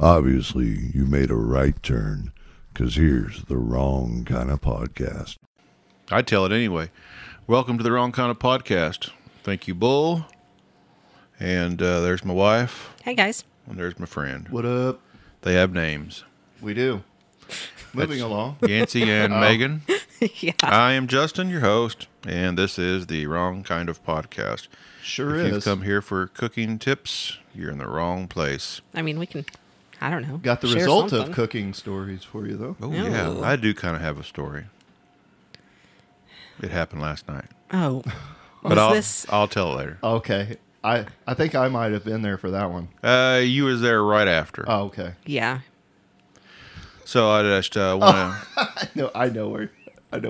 Obviously, you made a right turn, because here's the wrong kind of podcast. I tell it anyway. Welcome to the wrong kind of podcast. Thank you, Bull. And there's my wife. Hey, guys. And there's my friend. What up? They have names. We do. Moving along. Yancy and Megan. Yeah. I am Justin, your host, and this is the wrong kind of podcast. Sure is. If you've come here for cooking tips, you're in the wrong place. I mean, we can, I don't know. Got the result something. Of cooking stories for you, though. Oh, yeah. I do kind of have a story. It happened last night. Oh. But I'll tell it later. Okay. I think I might have been there for that one. You was there right after. Oh, okay. Yeah. So I just want to... I know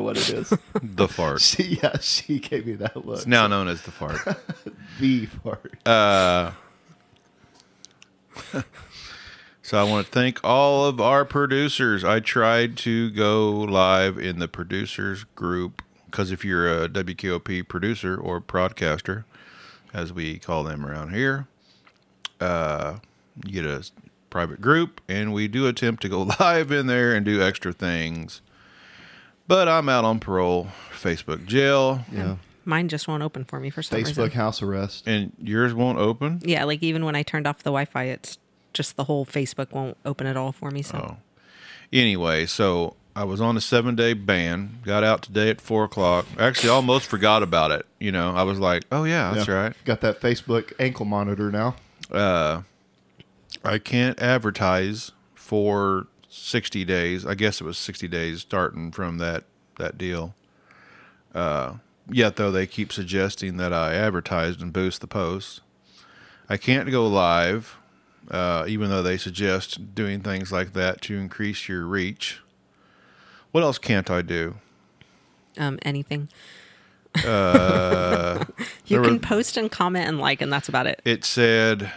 what it is. The fart. She gave me that look. It's now known as the fart. The fart. So I want to thank all of our producers. I tried to go live in the producers group, because if you're a WKOP producer or broadcaster, as we call them around here, you get a private group, and we do attempt to go live in there and do extra things. But I'm out on parole, Facebook jail. Yeah. Mine just won't open for me for some reason. Facebook house arrest. And yours won't open? Yeah, like even when I turned off the Wi-Fi, it's just the whole Facebook won't open at all for me. So. Oh. Anyway, so I was on a 7-day ban, got out today at 4 o'clock. Actually, almost forgot about it. You know, I was like, oh yeah, that's right. Got that Facebook ankle monitor now. I can't advertise for 60 days. I guess it was 60 days starting from that deal. Yet, though, they keep suggesting that I advertised and boost the posts. I can't go live, even though they suggest doing things like that to increase your reach. What else can't I do? Anything. You can post and comment and like, and that's about it. It said...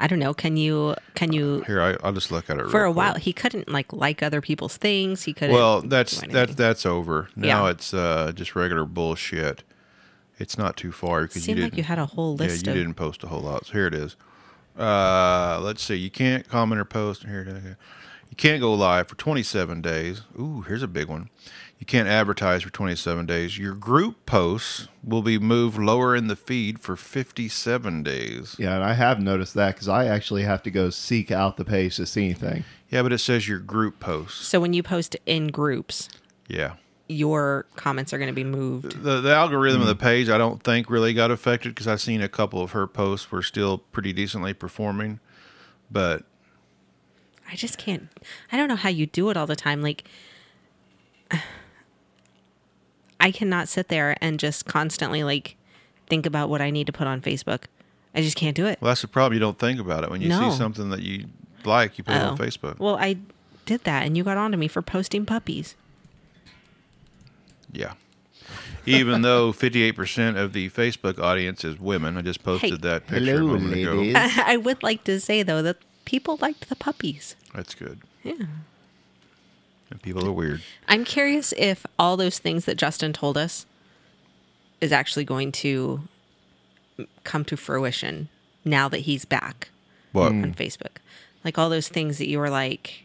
I don't know. Can you? Here, I'll just look at it. For a while, he couldn't like other people's things. He couldn't. Well, that's over. Now it's just regular bullshit. It's not too far. Seemed like you had a whole list. Yeah, you didn't post a whole lot. So here it is. Let's see. You can't comment or post. Here it is. You can't go live for 27 days. Ooh, here's a big one. You can't advertise for 27 days. Your group posts will be moved lower in the feed for 57 days. Yeah, and I have noticed that because I actually have to go seek out the page to see anything. Yeah, but it says your group posts. So when you post in groups, your comments are going to be moved. The algorithm of the page, I don't think really got affected because I've seen a couple of her posts were still pretty decently performing, but... I just can't, I don't know how you do it all the time. Like, I cannot sit there and just constantly like think about what I need to put on Facebook. I just can't do it. Well, that's the problem. You don't think about it. When you see something that you like, you put it on Facebook. Well, I did that and you got onto me for posting puppies. Yeah. Even though 58% of the Facebook audience is women. I just posted that picture a moment ago. I would like to say, though, that people liked the puppies. That's good. Yeah. And people are weird. I'm curious if all those things that Justin told us is actually going to come to fruition now that he's back on Facebook. Like all those things that you were like,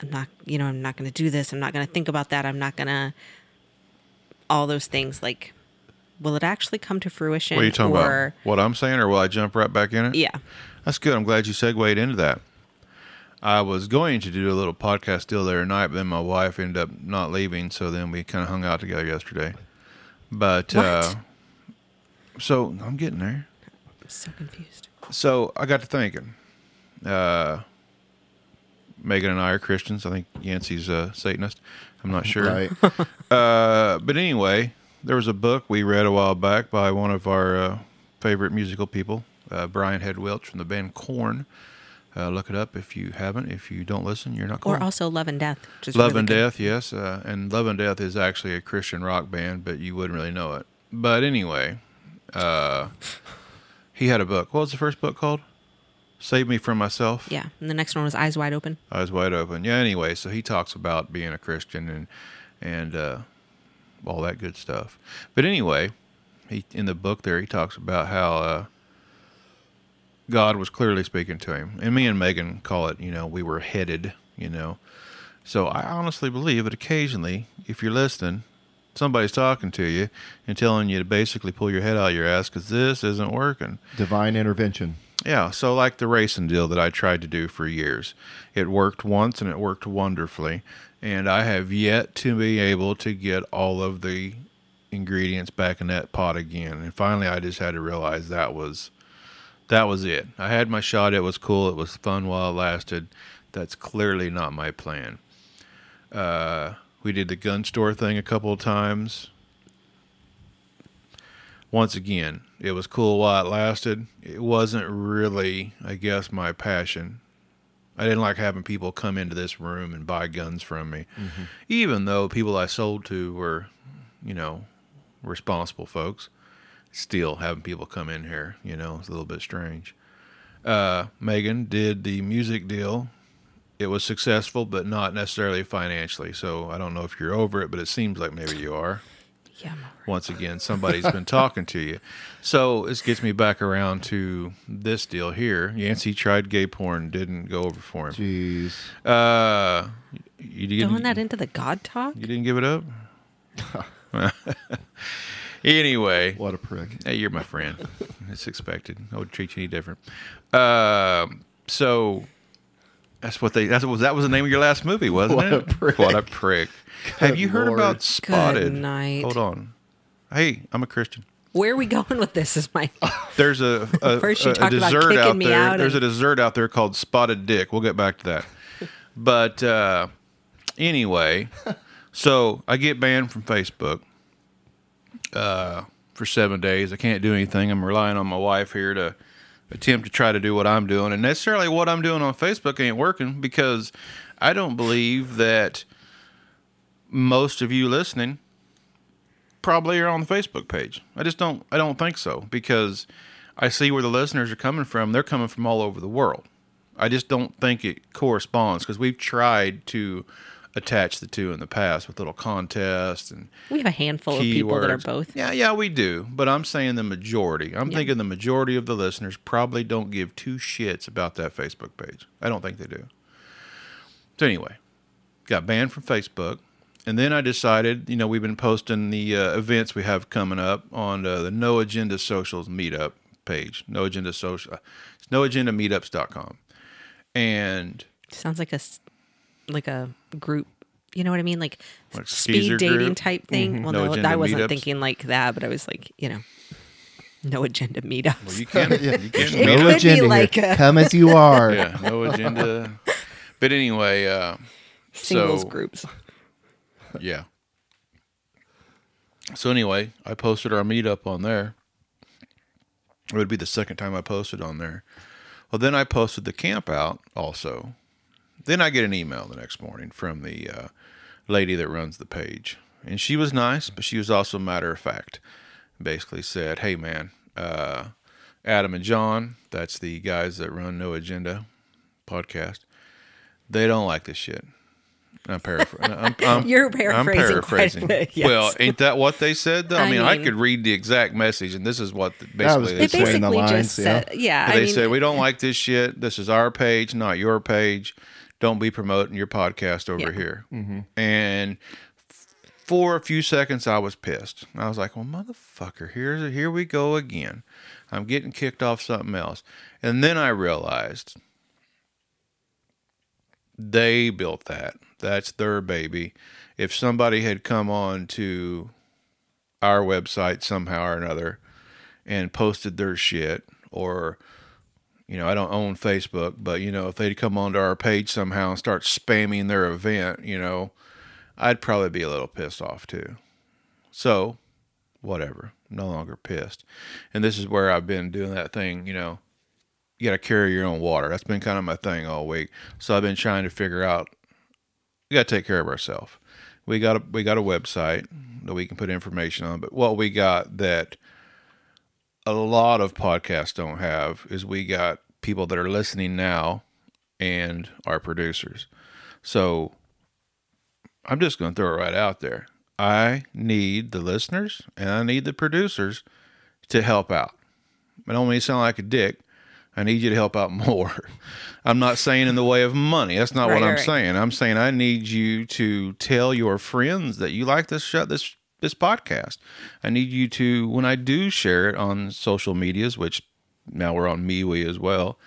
I'm not going to do this. I'm not going to think about that. I'm not going to, all those things, like, will it actually come to fruition? What are you talking about? What I'm saying, or will I jump right back in it? Yeah. That's good. I'm glad you segued into that. I was going to do a little podcast deal there night, but then my wife ended up not leaving, so then we kind of hung out together yesterday. But so I'm getting there. I'm so confused. So I got to thinking. Megan and I are Christians. I think Yancey's a Satanist. I'm not sure. Right. But anyway, there was a book we read a while back by one of our favorite musical people. Brian Head Welch from the band Korn. Look it up if you haven't. If you don't listen, you're not Korn. Or also Love and Death. Which is Love and Death, yes. And Love and Death is actually a Christian rock band, but you wouldn't really know it. But anyway, he had a book. What was the first book called? Save Me From Myself. Yeah. And the next one was Eyes Wide Open. Eyes Wide Open. Yeah, anyway, so he talks about being a Christian and all that good stuff. But anyway, in the book there, he talks about how... God was clearly speaking to him. And me and Megan call it, we were headed, So I honestly believe that occasionally, if you're listening, somebody's talking to you and telling you to basically pull your head out of your ass because this isn't working. Divine intervention. Yeah, so like the racing deal that I tried to do for years. It worked once and it worked wonderfully. And I have yet to be able to get all of the ingredients back in that pot again. And finally, I just had to realize that was it. I had my shot. It was cool. It was fun while it lasted. That's clearly not my plan. We did the gun store thing a couple of times. Once again, it was cool while it lasted. It wasn't really, I guess, my passion. I didn't like having people come into this room and buy guns from me, mm-hmm. even though people I sold to were, responsible folks. Still, having people come in here, it's a little bit strange. Megan did the music deal. It was successful, but not necessarily financially. So I don't know if you're over it, but it seems like maybe you are. Yeah, I'm over it. Once again, somebody's been talking to you. So this gets me back around to this deal here. Yancey tried gay porn, didn't go over for him. Jeez. You didn't, throwing that into the God talk? You didn't give it up? Anyway. What a prick. Hey, you're my friend. It's expected. I would treat you any different. So... That was the name of your last movie, wasn't it? What a prick. Have you heard about Spotted? Good night. Hold on. Hey, I'm a Christian. Where are we going with this? Is my there's a first you talked about kicking me out. There's a dessert out there called Spotted Dick. We'll get back to that. But anyway, so I get banned from Facebook for 7 days. I can't do anything. I'm relying on my wife here to attempt to try to do what I'm doing, and necessarily what I'm doing on Facebook ain't working because I don't believe that most of you listening probably are on the Facebook page. I don't think so, because I see where the listeners are coming from. They're coming from all over the world. I just don't think it corresponds, because we've tried to attach the two in the past with little contests, and we have a handful keywords of people that are both. Yeah, we do. But I'm saying the majority. I'm thinking the majority of the listeners probably don't give two shits about that Facebook page. I don't think they do. So anyway, got banned from Facebook, and then I decided, we've been posting the events we have coming up on the No Agenda Socials meetup page. No Agenda Social. It's noagendameetups.com, and sounds like a group, you know what I mean? Like speed dating group type thing. Mm-hmm. Well, no, I wasn't thinking like that, but I was like, no agenda meetups. Well, you can. Yeah, you can. It no could agenda be like a... Come as you are. Yeah, no agenda. But anyway. Singles groups. Yeah. So anyway, I posted our meetup on there. It would be the second time I posted on there. Well, then I posted the camp out also. Then I get an email the next morning from the lady that runs the page. And she was nice, but she was also matter of fact. Basically said, hey, man, Adam and John, that's the guys that run No Agenda podcast, they don't like this shit. I'm paraphrasing. You're paraphrasing. I'm paraphrasing. Quite a bit, yes. Well, ain't that what they said, though? I mean, I could read the exact message, and this is what they basically said. Yeah. They said, we don't like this shit. This is our page, not your page. Don't be promoting your podcast over here. Mm-hmm. And for a few seconds, I was pissed. I was like, well, motherfucker, here we go again. I'm getting kicked off something else. And then I realized they built that. That's their baby. If somebody had come on to our website somehow or another and posted their shit, or... I don't own Facebook, but, if they'd come onto our page somehow and start spamming their event, I'd probably be a little pissed off too. So, whatever. I'm no longer pissed. And this is where I've been doing that thing, you got to carry your own water. That's been kind of my thing all week. So I've been trying to figure out, we got to take care of ourselves. We got a website that we can put information on, but what we got that a lot of podcasts don't have is we got people that are listening now and our producers. So I'm just going to throw it right out there. I need the listeners and I need the producers to help out. I don't mean to sound like a dick. I need you to help out more. I'm not saying in the way of money. That's not what I'm saying. I'm saying I need you to tell your friends that you like this show, this podcast. I need you to, when I do share it on social medias, which now we're on MeWe as well,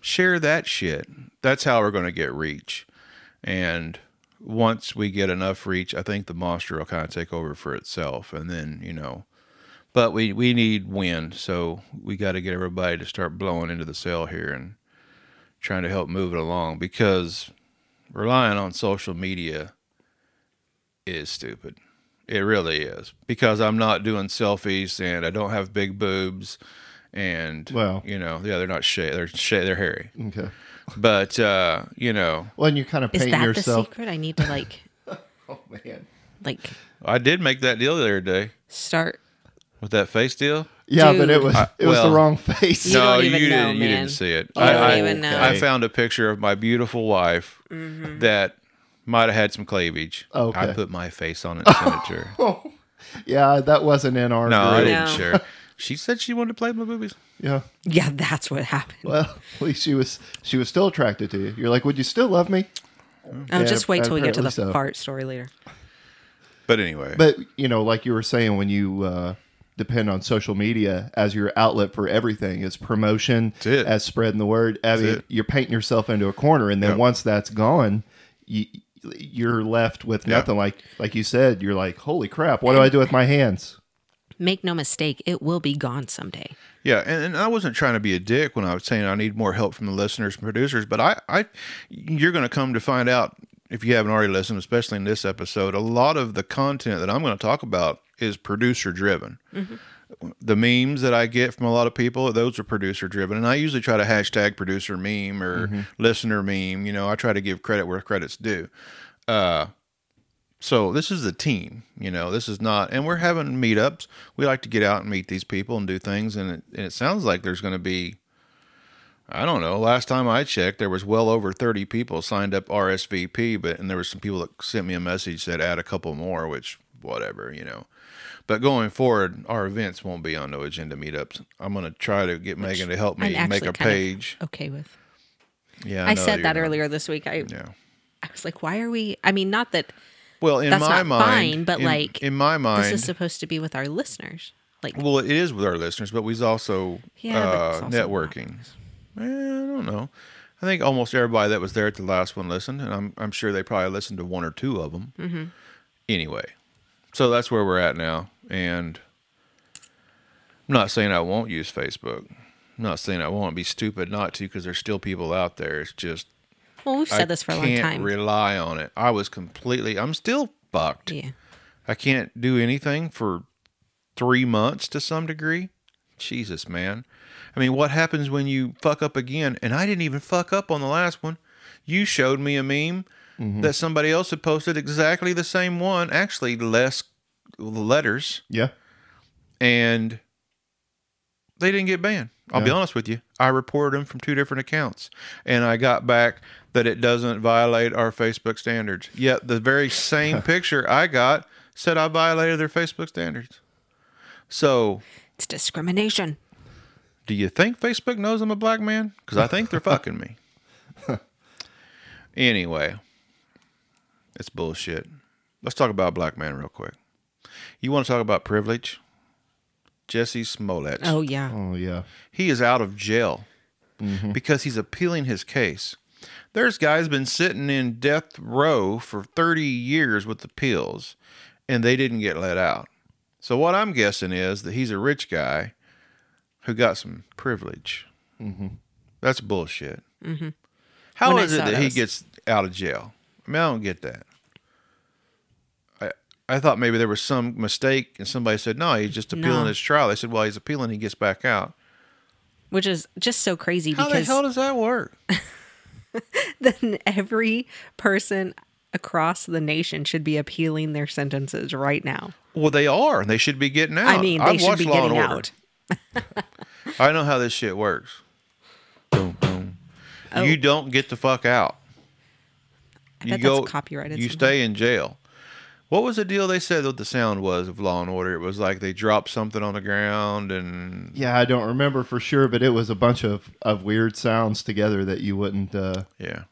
share that shit. That's how we're going to get reach. And once we get enough reach, I think the monster will kind of take over for itself. And then, you know... But we need wind, so we got to get everybody to start blowing into the sail here and trying to help move it along, because relying on social media is stupid. It really is, because I'm not doing selfies and I don't have big boobs, and they're not shaved. They're hairy. Okay, but well, and you kind of paint yourself. Is that the secret? I need to oh man, I did make that deal the other day. Start. With that face deal? Yeah, dude. But it was the wrong face. You didn't see it. I don't even know. I found a picture of my beautiful wife that might have had some cleavage. Okay. I put my face on it and sent it to her. Yeah, that wasn't in our group. I didn't share. She said she wanted to play my boobies. Yeah. Yeah, that's what happened. Well, at least she was still attracted to you. You're like, would you still love me? Oh, yeah, just wait till we get to the fart story later. But anyway. But, like you were saying, when you... depend on social media as your outlet for everything, as promotion, as spreading the word. I mean, you're painting yourself into a corner, and then once that's gone, you're left with nothing. Like you said, you're like, holy crap, what do I do with my hands? Make no mistake, it will be gone someday. Yeah, and I wasn't trying to be a dick when I was saying I need more help from the listeners and producers, but I you're going to come to find out, if you haven't already listened, especially in this episode, a lot of the content that I'm going to talk about is producer-driven. Mm-hmm. The memes that I get from a lot of people, those are producer-driven. And I usually try to hashtag producer meme or listener meme. I try to give credit where credit's due. So this is a team. This is not... And we're having meetups. We like to get out and meet these people and do things. And it sounds like there's going to be... I don't know. Last time I checked, there was well over 30 people signed up RSVP, and there were some people that sent me a message that add a couple more, which whatever, But going forward, our events won't be on No Agenda meetups. I'm going to try to get Megan to help me make a page. Okay with. Yeah, I said that earlier this week. I was like, why are we? I mean, not that. Well, in my mind, but in my mind, this is supposed to be with our listeners. Well, it is with our listeners, but we's also networking. I don't know. I think almost everybody that was there at the last one listened, and I'm sure they probably listened to one or two of them. Mm-hmm. Anyway, so that's where we're at now, and I'm not saying I won't use Facebook. I'm not saying I won't be stupid not to, because there's still people out there. It's just... Well, we've said this for a long time. I can't rely on it. I was completely... I'm still fucked. Yeah. I can't do anything for 3 months to some degree. Jesus, man. I mean, what happens when you fuck up again? And I didn't even fuck up on the last one. You showed me a meme that somebody else had posted, exactly the same one, actually less letters. Yeah. And they didn't get banned. I'll be honest with you. I reported them from two different accounts, and I got back that it doesn't violate our Facebook standards. Yet the very same picture I got said I violated their Facebook standards. So... It's discrimination. Do you think Facebook knows I'm a black man? Because I think they're fucking me. Anyway, it's bullshit. Let's talk about black man real quick. You want to talk about privilege? Jesse Smollett. Oh, yeah. Oh, yeah. He is out of jail because he's appealing his case. There's guys been sitting in death row for 30 years with appeals, and they didn't get let out. So what I'm guessing is that he's a rich guy who got some privilege. Mm-hmm. That's bullshit. Mm-hmm. How is it that he gets out of jail? I mean, I don't get that. I thought maybe there was some mistake and somebody said, no, he's just appealing his trial. They said, well, he's appealing, he gets back out. Which is just so crazy. How the hell does that work? Then every person across the nation should be appealing their sentences right now. Well, they are, and they should be getting out. I mean, they should be getting out. I know how this shit works. Boom, boom. Oh. You don't get the fuck out. I bet that's copyrighted. You stay in jail. What was the deal they said what the sound was of Law and Order? It was like they dropped something on the ground and... Yeah, I don't remember for sure, but it was a bunch of weird sounds together that you wouldn't... Yeah.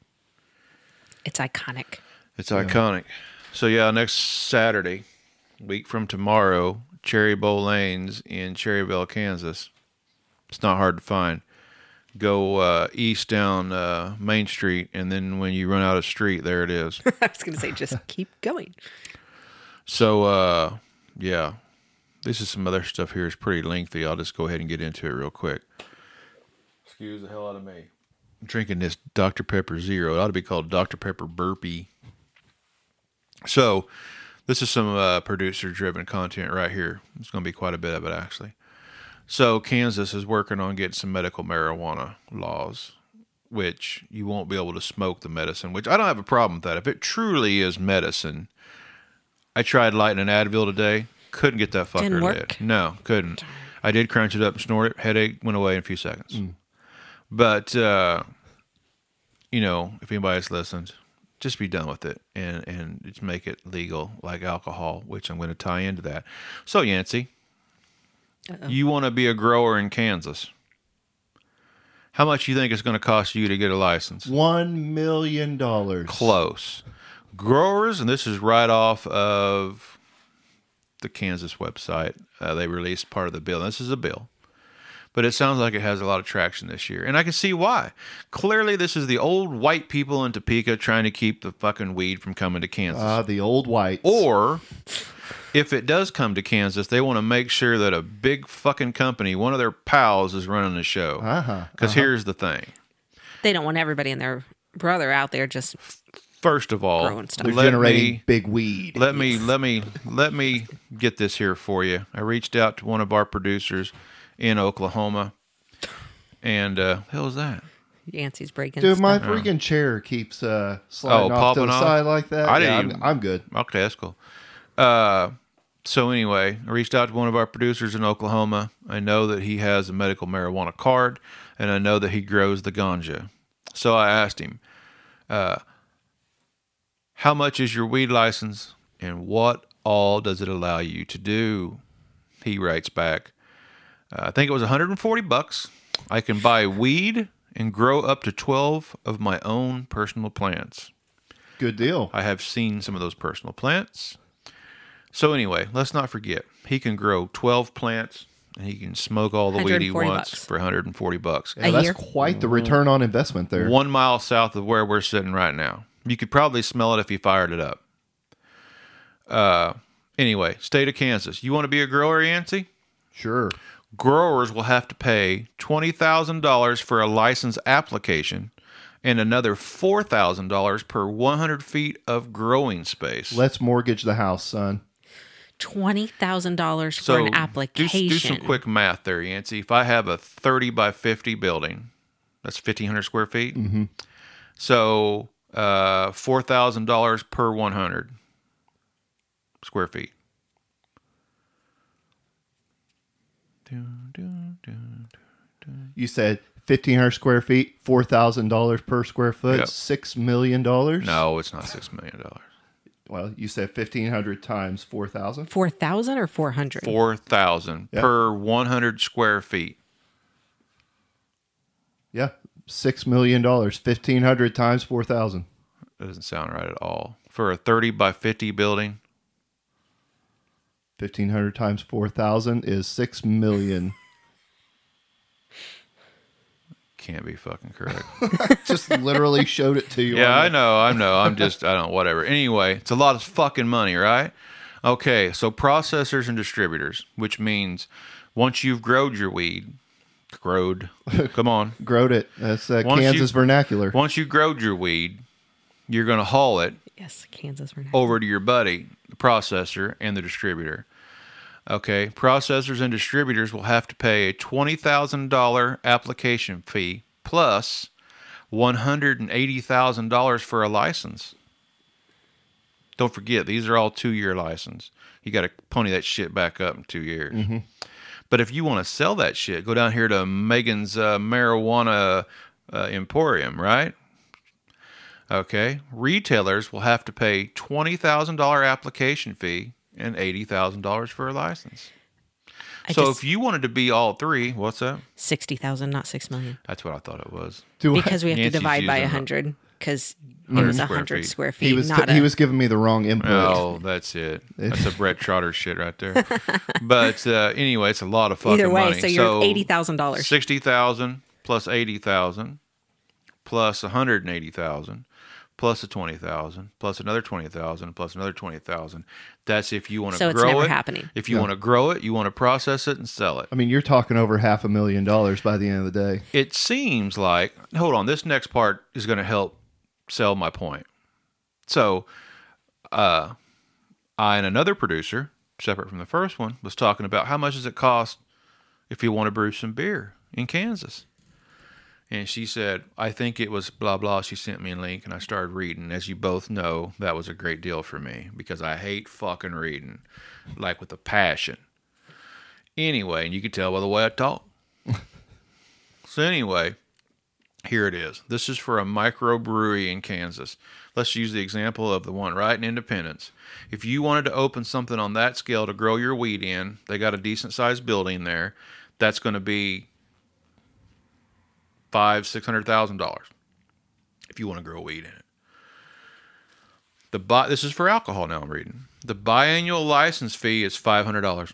It's iconic. It's iconic. So, yeah, next Saturday, week from tomorrow, Cherry Bowl Lanes in Cherryville, Kansas. It's not hard to find. Go east down Main Street, and then when you run out of street, there it is. I was going to say, just keep going. So, yeah, this is some other stuff here. It's pretty lengthy. I'll just go ahead and get into it real quick. Excuse the hell out of me. I'm drinking this Dr. Pepper Zero. It ought to be called Dr. Pepper Burpee. So, this is some producer-driven content right here. It's going to be quite a bit of it, actually. So, Kansas is working on getting some medical marijuana laws, which you won't be able to smoke the medicine, which I don't have a problem with that. If it truly is medicine... I tried lighting an Advil today. Couldn't get that fucker lit. No, couldn't. I did crunch it up and snort it. Headache went away in a few seconds. Mm. But, you know, if anybody's listened, just be done with it and just make it legal like alcohol, which I'm going to tie into that. So, Yancy, you want to be a grower in Kansas. How much do you think it's going to cost you to get a license? $1 million. Close. Growers, and this is right off of the Kansas website. They released part of the bill. This is a bill, but it sounds like it has a lot of traction this year, and I can see why. Clearly, this is the old white people in Topeka trying to keep the fucking weed from coming to Kansas. The old whites. Or if it does come to Kansas, they want to make sure that a big fucking company, one of their pals, is running the show. Because here's the thing. They don't want everybody and their brother out there just... First of all, they're generating big weed. Let me get this here for you. I reached out to one of our producers in Oklahoma, and the hell is that? Yancy's breaking. Dude, my freaking chair keeps sliding off to the side like that. I'm good. Okay, that's cool. So anyway, I reached out to one of our producers in Oklahoma. I know that he has a medical marijuana card, and I know that he grows the ganja. So I asked him. How much is your weed license, and what all does it allow you to do? He writes back, I think it was $140. I can buy weed and grow up to 12 of my own personal plants. Good deal. I have seen some of those personal plants. So anyway, let's not forget, he can grow 12 plants, and he can smoke all the weed he wants for $140. Yeah, that's quite the return on investment there. 1 mile south of where we're sitting right now. You could probably smell it if you fired it up. Anyway, state of Kansas. You want to be a grower, Yancy? Sure. Growers will have to pay $20,000 for a license application and another $4,000 per 100 feet of growing space. Let's mortgage the house, son. $20,000 for an application. Do some quick math there, Yancy. If I have a 30 by 50 building, that's 1,500 square feet. Mm-hmm. So... $4,000 per 100 square feet. You said 1,500 square feet, $4,000 per square foot, yep. $6 million? No, it's not $6 million. Well, you said 1,500 times 4,000? 4,000 or 400? 4,000 per 100 square feet. Yeah. $6 million, 1,500 times 4,000. That doesn't sound right at all. For a 30 by 50 building? 1,500 times 4,000 is 6 million. Can't be fucking correct. Just literally showed it to you. Yeah, I know. Whatever. Anyway, it's a lot of fucking money, right? Okay, so processors and distributors, which means once you've grown your weed... Growed. Come on. Growed it. That's Kansas vernacular. Once you growed your weed, you're going to haul it. Yes, Kansas vernacular. Over to your buddy, the processor and the distributor. Okay. Processors and distributors will have to pay a $20,000 application fee plus $180,000 for a license. Don't forget, these are all 2-year license. You got to pony that shit back up in 2 years. Mm-hmm. But if you want to sell that shit, go down here to Megan's Marijuana Emporium, right? Okay, retailers will have to pay $20,000 application fee and $80,000 for a license. So if you wanted to be all three, what's that? 60,000, not 6 million. That's what I thought it was. Because we have to divide by 100 because it was 100 square feet. He was giving me the wrong input. Oh, that's it. That's a Brett Trotter shit right there. But anyway, it's a lot of fucking money. Either way, money. So you're $80,000. 60,000 plus 80,000 plus 180,000. Plus a 20,000, plus another 20,000, plus another 20,000. That's if you want to grow it. So it's never happening. If you want to grow it, you want to process it and sell it. I mean, you're talking over $500,000 by the end of the day. It seems like, hold on, this next part is going to help sell my point. So, I and another producer, separate from the first one, was talking about how much does it cost if you want to brew some beer in Kansas. And she said, I think it was blah, blah. She sent me a link, and I started reading. As you both know, that was a great deal for me because I hate fucking reading, like with a passion. Anyway, and you can tell by the way I talk. So anyway, here it is. This is for a microbrewery in Kansas. Let's use the example of the one right in Independence. If you wanted to open something on that scale to grow your weed in, they got a decent-sized building there. That's going to be $600,000 if you want to grow weed in it. This is for alcohol now I'm reading. The biannual license fee is $500.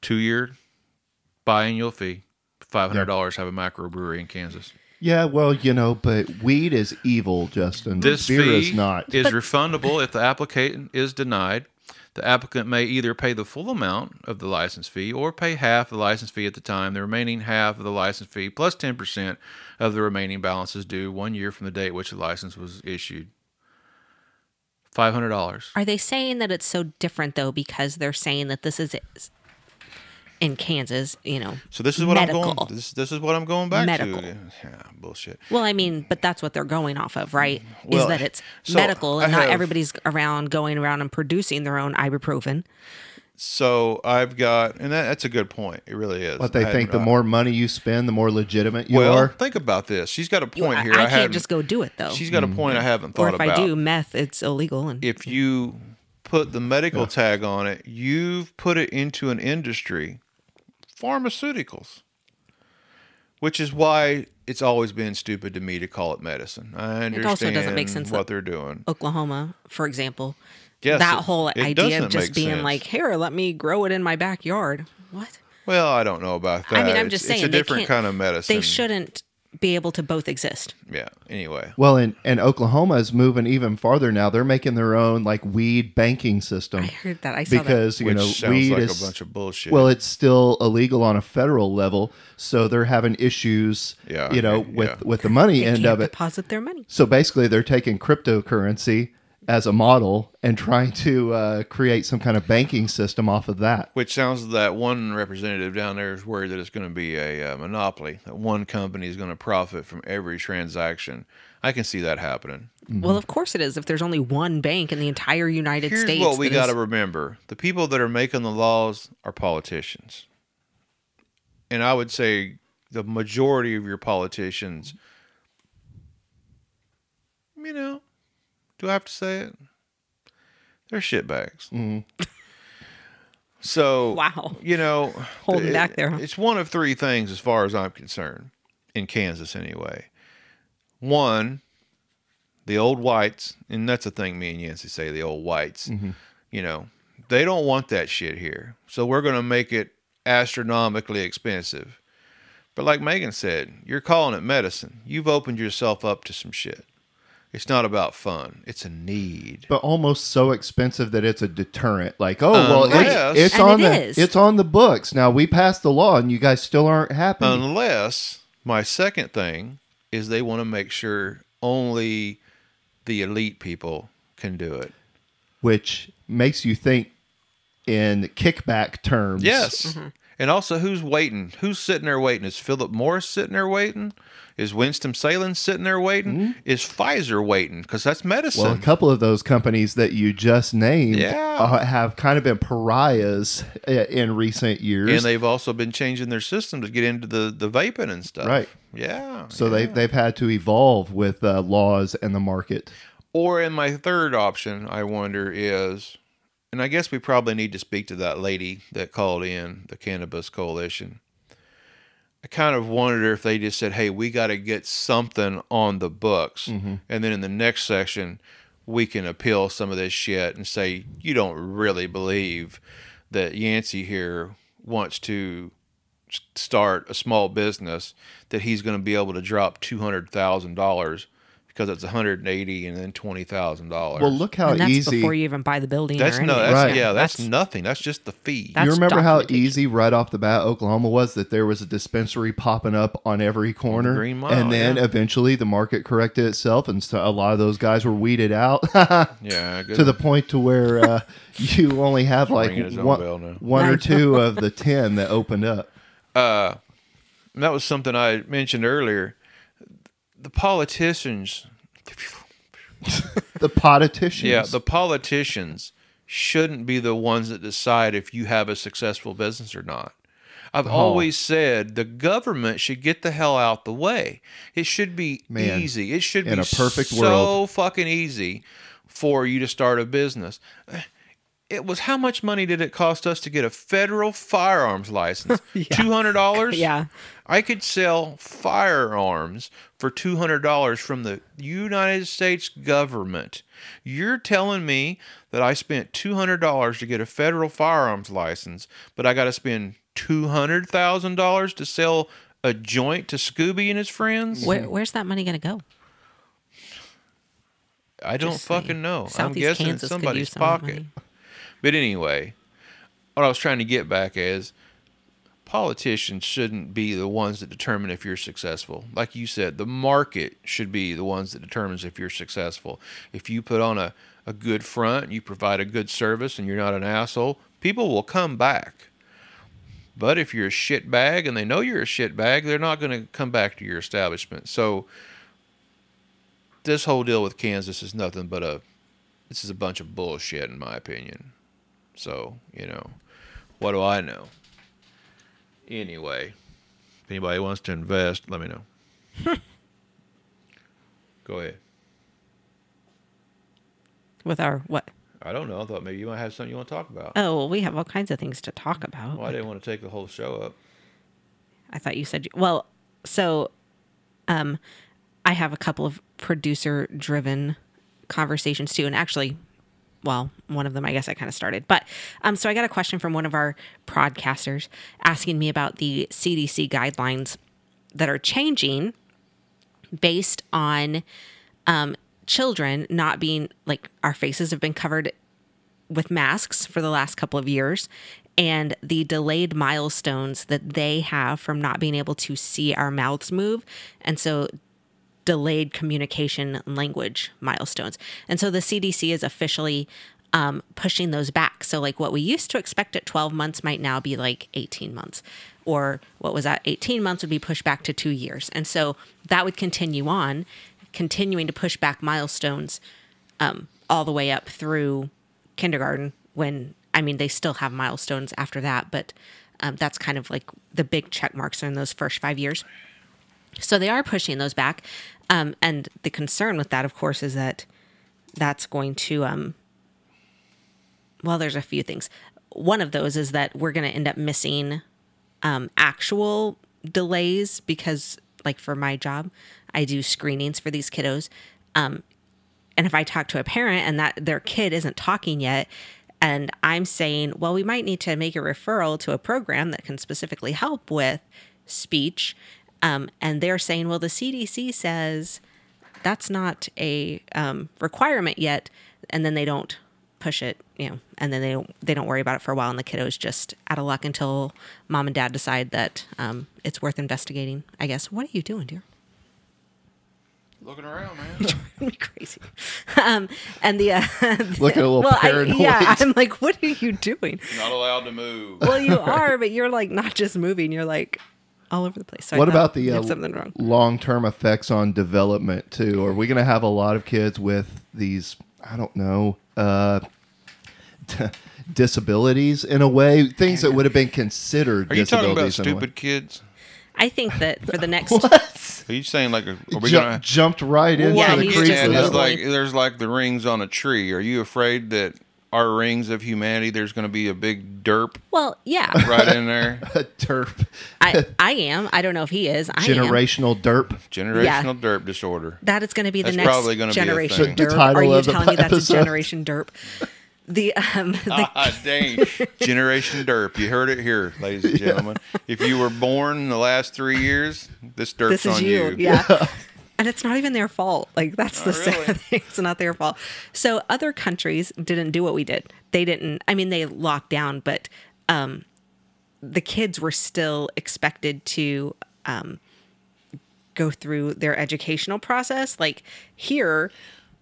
2-year biannual fee, $500 have a microbrewery in Kansas. Yeah, well, you know, but weed is evil, Justin. This beer fee is not. Is refundable if the applicant is denied. The applicant may either pay the full amount of the license fee or pay half the license fee at the time. The remaining half of the license fee plus 10% of the remaining balance is due 1 year from the date which the license was issued. $500. Are they saying that it's so different, though, because they're saying that this is in Kansas, you know, so this is what medical. This is what I'm going back medical. To. Yeah, bullshit. Well, I mean, but that's what they're going off of, right? Well, is that it's medical and not everybody's going around and producing their own ibuprofen. So I've got, and that's a good point. It really is. But they think the more money you spend, the more legitimate you are. Well, think about this. She's got a point here. I can't just go do it, though. She's got a point I haven't thought about. Or if I do meth, it's illegal. And if you put the medical tag on it, you've put it into an industry. Pharmaceuticals, which is why it's always been stupid to me to call it medicine. I understand. It also doesn't make sense what they're doing. Oklahoma, for example, yes, that whole idea of just being like, "Here, let me grow it in my backyard." What? Well, I don't know about that. I mean, I'm just saying it's a different kind of medicine. They shouldn't be able to both exist. Yeah. Anyway. Well, and Oklahoma is moving even farther now. They're making their own like weed banking system. I heard that. I saw that. Because weed like is a bunch of bullshit. Well, it's still illegal on a federal level, so they're having issues. Yeah, with the money end of it. Deposit their money. So basically, they're taking cryptocurrency as a model and trying to create some kind of banking system off of that. Which sounds that one representative down there is worried that it's going to be a monopoly, that one company is going to profit from every transaction. I can see that happening. Mm-hmm. Well, of course it is. If there's only one bank in the entire United States. Here's what we got to remember. The people that are making the laws are politicians. And I would say the majority of your politicians, you know, do I have to say it? They're shitbags. Mm. So, wow. You know, holding back there. Huh? It's one of three things as far as I'm concerned, in Kansas anyway. One, the old whites, and that's a thing me and Yancy say, the old whites, you know, they don't want that shit here. So we're going to make it astronomically expensive. But like Megan said, you're calling it medicine. You've opened yourself up to some shit. It's not about fun. It's a need. But almost so expensive that it's a deterrent. Like, oh, well, it's on the books. Now, we passed the law and you guys still aren't happy. Unless, my second thing is they want to make sure only the elite people can do it. Which makes you think in kickback terms. Yes. Mm-hmm. And also, who's waiting? Who's sitting there waiting? Is Philip Morris sitting there waiting? Is Winston-Salem sitting there waiting? Mm-hmm. Is Pfizer waiting? Because that's medicine. Well, a couple of those companies that you just named have kind of been pariahs in recent years. And they've also been changing their system to get into the vaping and stuff. Right. Yeah. So they've had to evolve with laws and the market. Or in my third option, I wonder is... And I guess we probably need to speak to that lady that called in, the Cannabis Coalition. I kind of wondered if they just said, hey, we got to get something on the books. Mm-hmm. And then in the next section, we can appeal some of this shit and say, you don't really believe that Yancey here wants to start a small business, that he's going to be able to drop $200,000 because it's $180 and then $20,000. Well, look how that's easy before you even buy the building. That's no, that's, right. Yeah, that's nothing. That's just the fee. You remember how easy right off the bat Oklahoma was, that there was a dispensary popping up on every corner, Green Mile, and then eventually the market corrected itself, and so a lot of those guys were weeded out. Yeah, good. To the point to where you only have like one or two of the 10 that opened up. That was something I mentioned earlier. The politicians, the politicians shouldn't be the ones that decide if you have a successful business or not. I've always said the government should get the hell out the way. It should be easy. It should be in a perfect world, so fucking easy for you to start a business. It was, how much money did it cost us to get a federal firearms license? $200? Yeah. I could sell firearms for $200 from the United States government. You're telling me that I spent $200 to get a federal firearms license, but I got to spend $200,000 to sell a joint to Scooby and his friends? Where's that money going to go? I don't fucking know. I'm guessing Kansas, it's somebody's pocket. But anyway, what I was trying to get back is, politicians shouldn't be the ones that determine if you're successful. Like you said, the market should be the ones that determines if you're successful. If you put on a good front, you provide a good service, and you're not an asshole, people will come back. But if you're a shit bag, and they know you're a shit bag, they're not going to come back to your establishment. So this whole deal with Kansas is nothing but this is a bunch of bullshit, in my opinion. So, what do I know? Anyway, if anybody wants to invest, let me know. Go ahead. With our what? I don't know. I thought maybe you might have something you want to talk about. Oh, well, we have all kinds of things to talk about. Well, I didn't want to take the whole show up. I thought you said... I have a couple of producer-driven conversations too, and actually... Well, one of them, I guess I kind of started. But so I got a question from one of our podcasters asking me about the CDC guidelines that are changing based on children not being, like, our faces have been covered with masks for the last couple of years, and the delayed milestones that they have from not being able to see our mouths move. And so delayed communication language milestones. And so the CDC is officially pushing those back. So like what we used to expect at 12 months might now be like 18 months. Or what was at 18 months would be pushed back to 2 years. And so that would continue on, continuing to push back milestones all the way up through kindergarten when, they still have milestones after that. But that's kind of like the big check marks are in those first 5 years. So they are pushing those back. And the concern with that, of course, is that that's going to, there's a few things. One of those is that we're going to end up missing actual delays because, like, for my job, I do screenings for these kiddos. And if I talk to a parent and that their kid isn't talking yet, and I'm saying, well, we might need to make a referral to a program that can specifically help with speech. And they're saying, well, the CDC says that's not a requirement yet, and then they don't push it, and then they don't worry about it for a while, and the kiddo's just out of luck until mom and dad decide that it's worth investigating, I guess. What are you doing, dear? Looking around, man. You're driving me crazy. And the looking a little paranoid. I'm like, what are you doing? Not allowed to move. Well, you are, but you're like not just moving. You're like all over the place. Sorry, what about the long-term effects on development too? Are we going to have a lot of kids with these? I don't know. Disabilities in a way, things that would have been considered. Are you talking about stupid kids? I think that for the next. What? Are you saying like jumped right into the crease? Yeah, it's like there's like the rings on a tree. Are you afraid that our rings of humanity, there's going to be a big derp? Well, yeah, right in there. A derp. I am. I don't know if he is. Generational derp disorder. That is going to be the next generation derp. The title of the episode. Are you telling me that's a generation derp? Dang. Generation derp. You heard it here, ladies and gentlemen. Yeah. If you were born in the last 3 years, this derp's on you. Yeah. And it's not even their fault. Like, that's sad thing. It's not their fault. So other countries didn't do what we did. They didn't. I mean, they locked down, but the kids were still expected to go through their educational process. Like, here...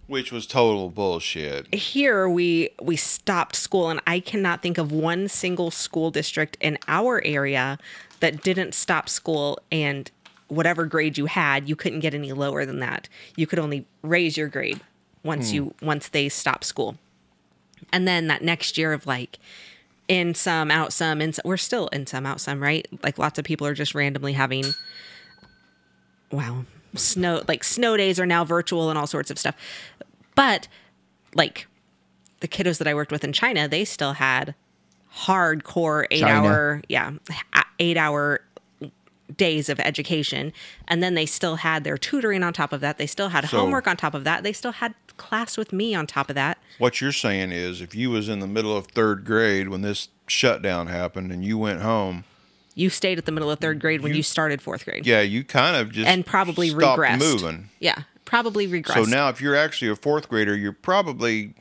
Which was total bullshit. Here we stopped school, and I cannot think of one single school district in our area that didn't stop school, and whatever grade you had, you couldn't get any lower than that. You could only raise your grade once they stopped school. And then that next year of like in some, out some, we're still in some, out some, right? Like lots of people are just randomly having snow days are now virtual and all sorts of stuff. But like the kiddos that I worked with in China, they still had hardcore 8 hour, 8 hour days of education. And then they still had their tutoring on top of that. They still had homework on top of that. They still had class with me on top of that. What you're saying is if you was in the middle of third grade when this shutdown happened and you went home, you stayed at the middle of third grade when you started fourth grade. Yeah, you kind of just probably stopped moving. Yeah, probably regressed. So now if you're actually a fourth grader, you're probably...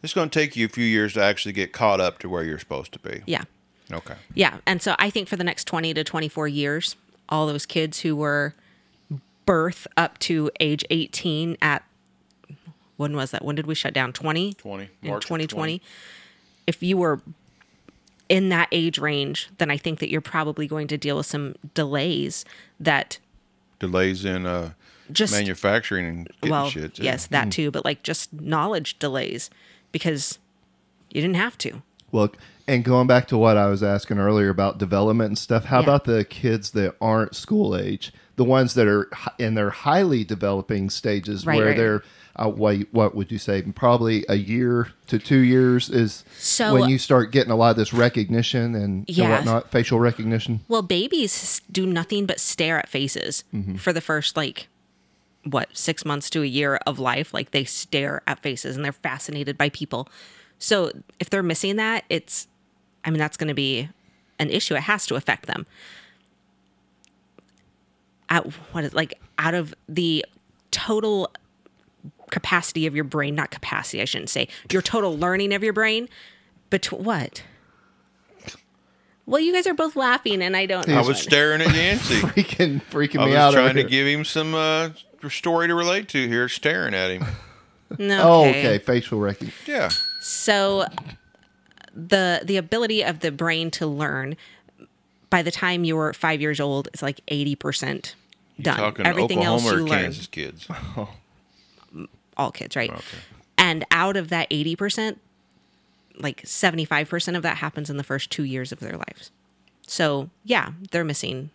It's going to take you a few years to actually get caught up to where you're supposed to be. Yeah. Okay. Yeah, and so I think for the next 20 to 24 years, all those kids who were birth up to age 18 at... When was that? When did we shut down? 20? March 2020. If you were... in that age range, then I think that you're probably going to deal with some delays that... Delays in manufacturing and getting shit. Too. Yes, that too. But like just knowledge delays because you didn't have to. Well, and going back to what I was asking earlier about development and stuff, how about the kids that aren't school age? The ones that are in their highly developing stages where they're... what would you say? Probably a year to 2 years is when you start getting a lot of this recognition and whatnot, facial recognition. Well, babies do nothing but stare at faces for the first 6 months to a year of life. Like they stare at faces and they're fascinated by people. So if they're missing that, that's going to be an issue. It has to affect them. Out of the total capacity of your brain, not capacity, I shouldn't say, your total learning of your brain. But what? Well, you guys are both laughing and I don't know. I was staring at Yancy. freaking me out. I was trying to give him some story to relate to here, staring at him. No. Okay. Oh, okay. Facial recognition. Yeah. So the ability of the brain to learn by the time you're 5 years old is like 80% done. You're talking everything Oklahoma else you or learn. Kansas kids. Oh. All kids, right? Okay. And out of that 80%, like 75% of that happens in the first 2 years of their lives. So yeah, they're missing.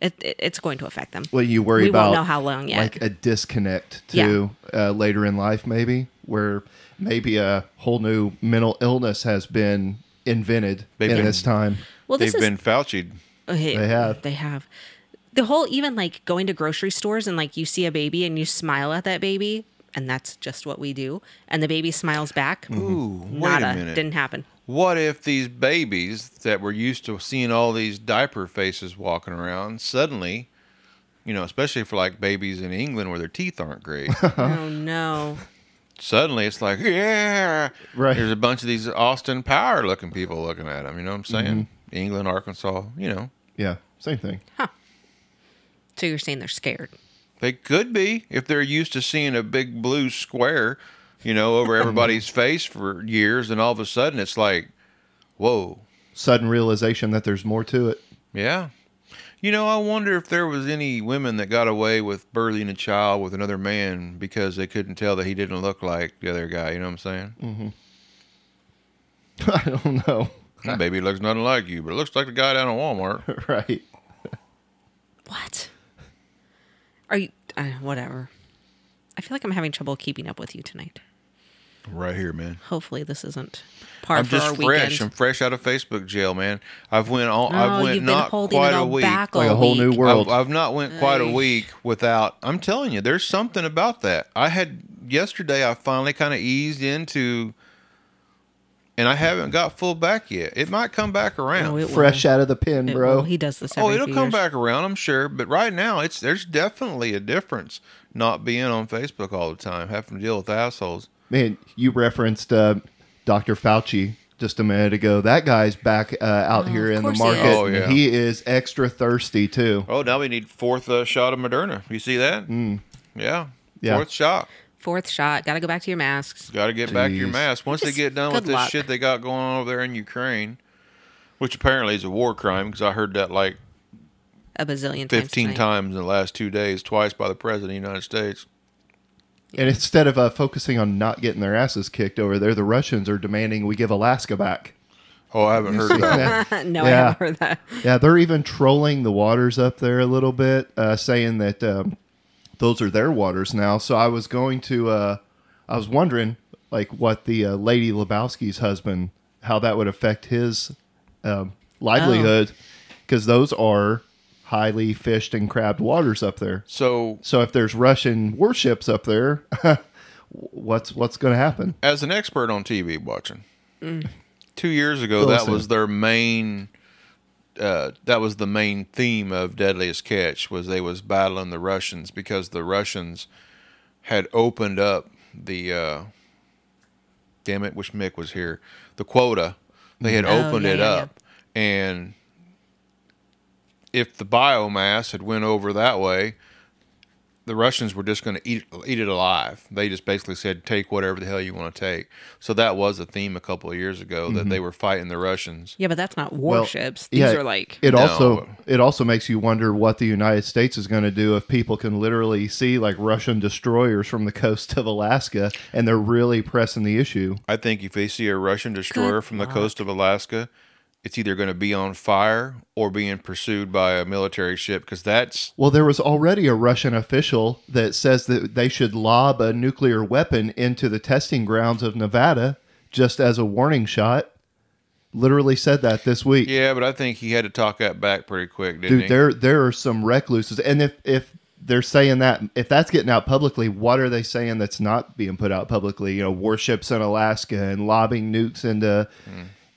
It's going to affect them. Well, you worry about. We won't know how long yet. Like a disconnect to later in life, maybe where maybe a whole new mental illness has been invented this time. Well, they've been Fauci'd. Okay, they have. The whole even like going to grocery stores and like you see a baby and you smile at that baby. And that's just what we do. And the baby smiles back. Ooh, wait a minute. Didn't happen. What if these babies that were used to seeing all these diaper faces walking around suddenly, especially for like babies in England where their teeth aren't great. Oh, no. Suddenly it's like, right. There's a bunch of these Austin Power looking people looking at them. You know what I'm saying? Mm-hmm. England, Arkansas, Yeah, same thing. Huh. So you're saying they're scared. They could be, if they're used to seeing a big blue square, you know, over everybody's face for years, and all of a sudden it's like, whoa. Sudden realization that there's more to it. Yeah. You know, I wonder if there was any women that got away with birthing a child with another man because they couldn't tell that he didn't look like the other guy. You know what I'm saying? Mm-hmm. I don't know. That baby looks nothing like you, but it looks like the guy down at Walmart. Right. What? Are you... whatever. I feel like I'm having trouble keeping up with you tonight. Right here, man. Hopefully this isn't part of our weekend. I'm just fresh. I'm fresh out of Facebook jail, man. I've not went quite a week without. I'm telling you, there's something about that. Yesterday I finally kind of eased into, and I haven't got full back yet. It might come back around. No, fresh out of the pen, bro. Will. He does this every it'll come years. Back around, I'm sure. But right now, there's definitely a difference not being on Facebook all the time, having to deal with assholes. Man, you referenced Dr. Fauci just a minute ago. That guy's back out here in the market. He is. Oh, yeah. He is extra thirsty, too. Oh, now we need fourth shot of Moderna. You see that? Mm. Yeah. Fourth shot. Got to go back to your masks. Got to get back to your masks. Once they get done with this shit they got going on over there in Ukraine, which apparently is a war crime, because I heard that like a bazillion times 15 times in the last 2 days, twice by the President of the United States. And instead of focusing on not getting their asses kicked over there, the Russians are demanding we give Alaska back. Oh, I haven't heard that. No, yeah. I haven't heard that. Yeah, they're even trolling the waters up there a little bit, saying that those are their waters now. So I was wondering, like, what the Lady Lebowski's husband, how that would affect his livelihood, because those are highly fished and crabbed waters up there. So if there's Russian warships up there, what's going to happen? As an expert on TV watching, 2 years ago, that was their main. That was the main theme of Deadliest Catch, was they was battling the Russians because the Russians had opened up the. Damn it! Wish Mick was here. The quota, they had opened it up, and if the biomass had went over that way, the Russians were just going to eat it alive. They just basically said, take whatever the hell you want to take. So that was a theme a couple of years ago, that they were fighting the Russians. Yeah, but that's not warships. These are like... It also makes you wonder what the United States is going to do if people can literally see like Russian destroyers from the coast of Alaska, and they're really pressing the issue. I think if they see a Russian destroyer from the coast of Alaska, it's either going to be on fire or being pursued by a military ship, because that's... Well, there was already a Russian official that says that they should lob a nuclear weapon into the testing grounds of Nevada just as a warning shot. Literally said that this week. Yeah, but I think he had to talk that back pretty quick, didn't he? Dude, there are some recluses. And if they're saying that, if that's getting out publicly, what are they saying that's not being put out publicly? You know, warships in Alaska and lobbing nukes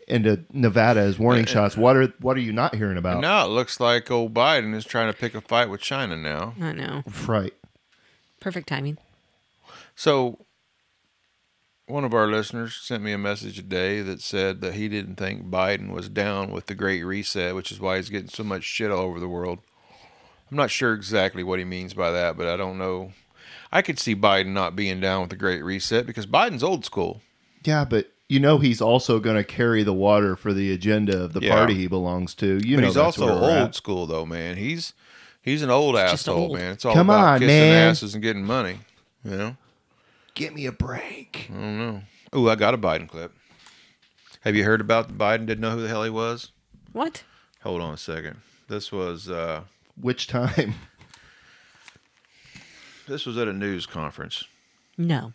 into Nevada as warning shots. What are you not hearing about? No, it looks like old Biden is trying to pick a fight with China now. I know. Right. Perfect timing. So, one of our listeners sent me a message today that said that he didn't think Biden was down with the Great Reset, which is why he's getting so much shit all over the world. I'm not sure exactly what he means by that, but I don't know. I could see Biden not being down with the Great Reset because Biden's old school. Yeah, but you know he's also going to carry the water for the agenda of the party he belongs to. You but know he's that's also where we're old at. School, though, man. He's an old asshole, man. It's all Come about on, kissing man. Asses and getting money. You know, give me a break. I don't know. Oh, I got a Biden clip. Have you heard about the Biden? Didn't know who the hell he was. What? Hold on a second. This was which time? This was at a news conference. No.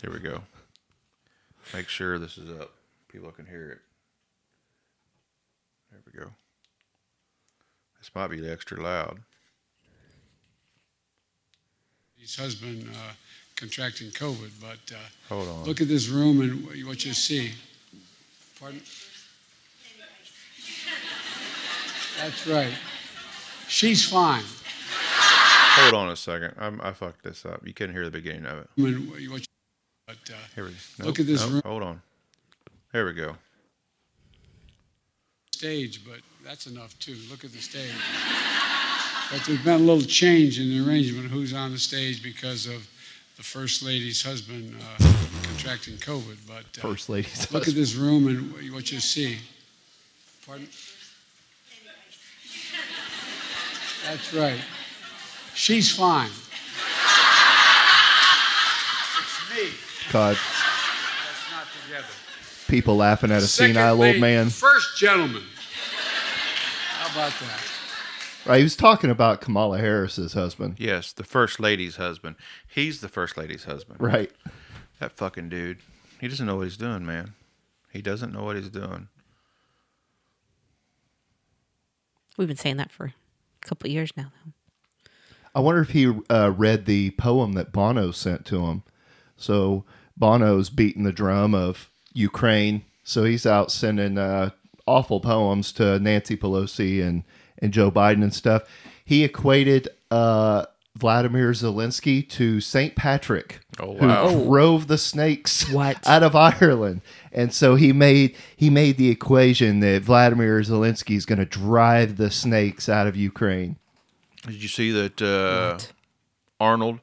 Here we go. Make sure this is up. People can hear it. There we go. This might be extra loud. His husband contracting COVID, but hold on. Look at this room and what you see. Pardon? That's right. She's fine. Hold on a second. I fucked this up. You couldn't hear the beginning of it. But, here we go. Nope, look at this room. Hold on. Here we go. Stage, but that's enough too. Look at the stage. But there's been a little change in the arrangement of who's on the stage because of the First Lady's husband contracting COVID. But First Lady's look husband. At this room and what you see. Pardon? That's right. She's fine. It's me. God. That's not together. People laughing at a senile old man. First gentleman. How about that? Right, he was talking about Kamala Harris's husband. Yes, the First Lady's husband. He's the First Lady's husband. Right. That fucking dude. He doesn't know what he's doing, man. He doesn't know what he's doing. We've been saying that for a couple of years now, though. I wonder if he read the poem that Bono sent to him. So Bono's beating the drum of Ukraine. So he's out sending awful poems to Nancy Pelosi and Joe Biden and stuff. He equated Vladimir Zelensky to St. Patrick, who drove the snakes out of Ireland. And so he made the equation that Vladimir Zelensky is going to drive the snakes out of Ukraine. Did you see that Arnold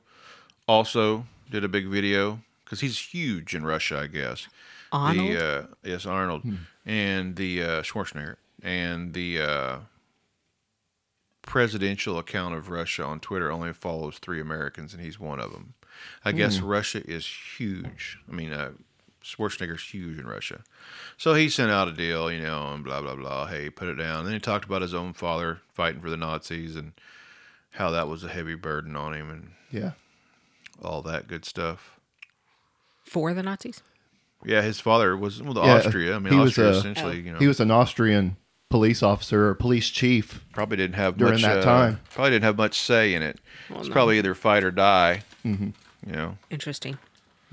also did a big video? Because he's huge in Russia, I guess. Arnold? Yes, Arnold. Hmm. And the Schwarzenegger. And the... presidential account of Russia on Twitter only follows 3 Americans, and he's one of them. I guess Russia is huge. I mean, Schwarzenegger's huge in Russia. So he sent out a deal, you know, and blah, blah, blah. Hey, put it down. And then he talked about his own father fighting for the Nazis and how that was a heavy burden on him and all that good stuff. For the Nazis? Yeah, his father was Austria. I mean, Austria was essentially, you know. He was an Austrian police officer or police chief. Probably didn't have during much, that time. Probably didn't have much say in it. Well, it's probably either fight or die. Mm-hmm. You know. Interesting.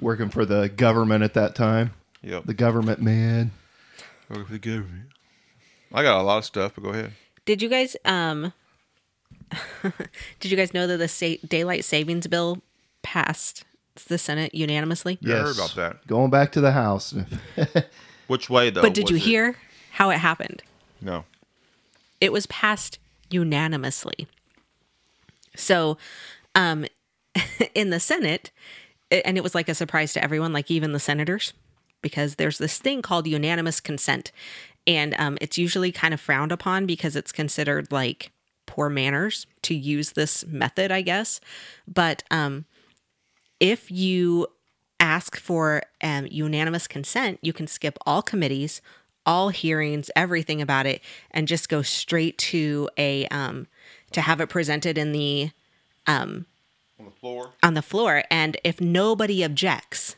Working for the government at that time. Yep. The government man. Working for the government. I got a lot of stuff, but go ahead. Did you guys know that the daylight savings bill passed the Senate unanimously? Yes. I heard about that. Going back to the House. Which way though? But did you hear how it happened? No. It was passed unanimously. So, in the Senate, and it was like a surprise to everyone, like even the senators, because there's this thing called unanimous consent. And it's usually kind of frowned upon because it's considered like poor manners to use this method, I guess. But if you ask for unanimous consent, you can skip all committees, all hearings, everything about it, and just go straight to a to have it presented in the on the floor. And if nobody objects,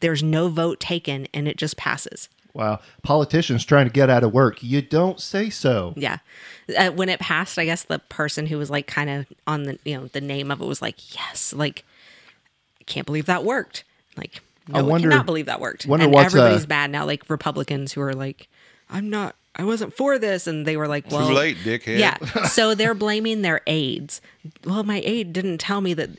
there's no vote taken, and it just passes. Wow, politicians trying to get out of work. You don't say so. Yeah, when it passed, I guess the person who was like kind of on the the name of it was like, yes, like I can't believe that worked. Like. No, I cannot believe that worked. And everybody's mad now, like Republicans who are like, I wasn't for this. And they were like, well. Too late, dickhead. Yeah. So they're blaming their aides. Well, my aide didn't tell me that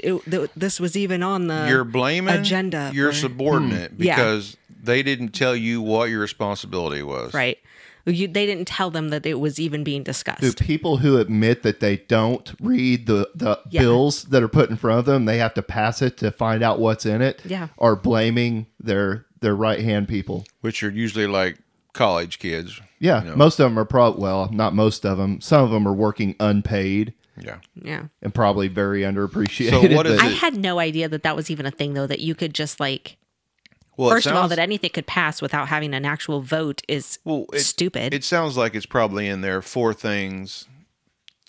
this was even on the agenda. You're blaming your subordinate because they didn't tell you what your responsibility was. Right. They didn't tell them that it was even being discussed. Do people who admit that they don't read the bills that are put in front of them, they have to pass it to find out what's in it, are blaming their right-hand people. Which are usually like college kids. Yeah, most of them are probably, well, not most of them. Some of them are working unpaid. Yeah. Yeah. And probably very underappreciated. So what is I had no idea that was even a thing, though, that you could just like... Well, First of all, that anything could pass without having an actual vote is stupid. It sounds like it's probably in there for things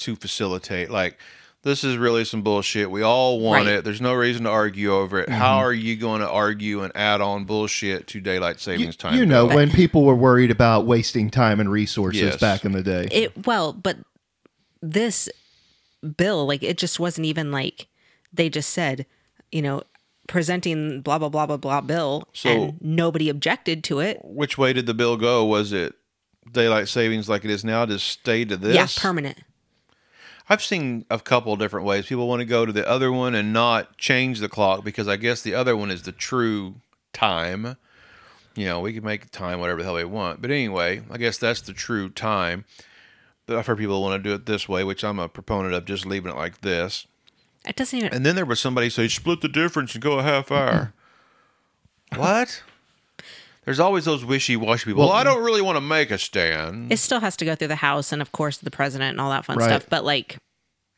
to facilitate. Like, this is really some bullshit. We all want it. There's no reason to argue over it. Mm-hmm. How are you going to argue and add on bullshit to daylight savings time? You know, when people were worried about wasting time and resources back in the day. But this bill, like, it just wasn't even like they just said, presenting blah, blah, blah, blah, blah bill, so, and nobody objected to it. Which way did the bill go? Was it daylight savings like it is now, just stay to this? Yeah, permanent. I've seen a couple different ways. People want to go to the other one and not change the clock because I guess the other one is the true time. We can make time whatever the hell we want. But anyway, I guess that's the true time. I've heard people want to do it this way, which I'm a proponent of just leaving it like this. It doesn't even... And then there was somebody say, split the difference and go a half hour. What? There's always those wishy-washy people. Well, I don't really want to make a stand. It still has to go through the House and, of course, the President and all that fun stuff. But, like,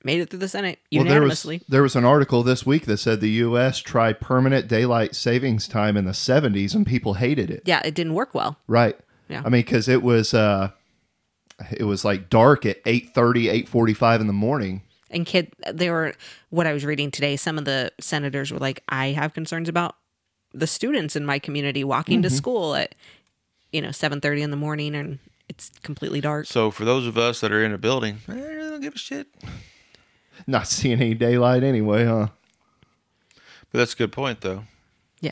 made it through the Senate unanimously. There was an article this week that said the U.S. tried permanent daylight savings time in the 70s, and people hated it. Yeah, it didn't work well. Right. Yeah. I mean, because it was, like, dark at 8:30, 8:45 in the morning. And what I was reading today, some of the senators were like, I have concerns about the students in my community walking to school at, 7:30 in the morning, and it's completely dark. So for those of us that are in a building, I really don't give a shit. Not seeing any daylight anyway, huh? But that's a good point, though. Yeah.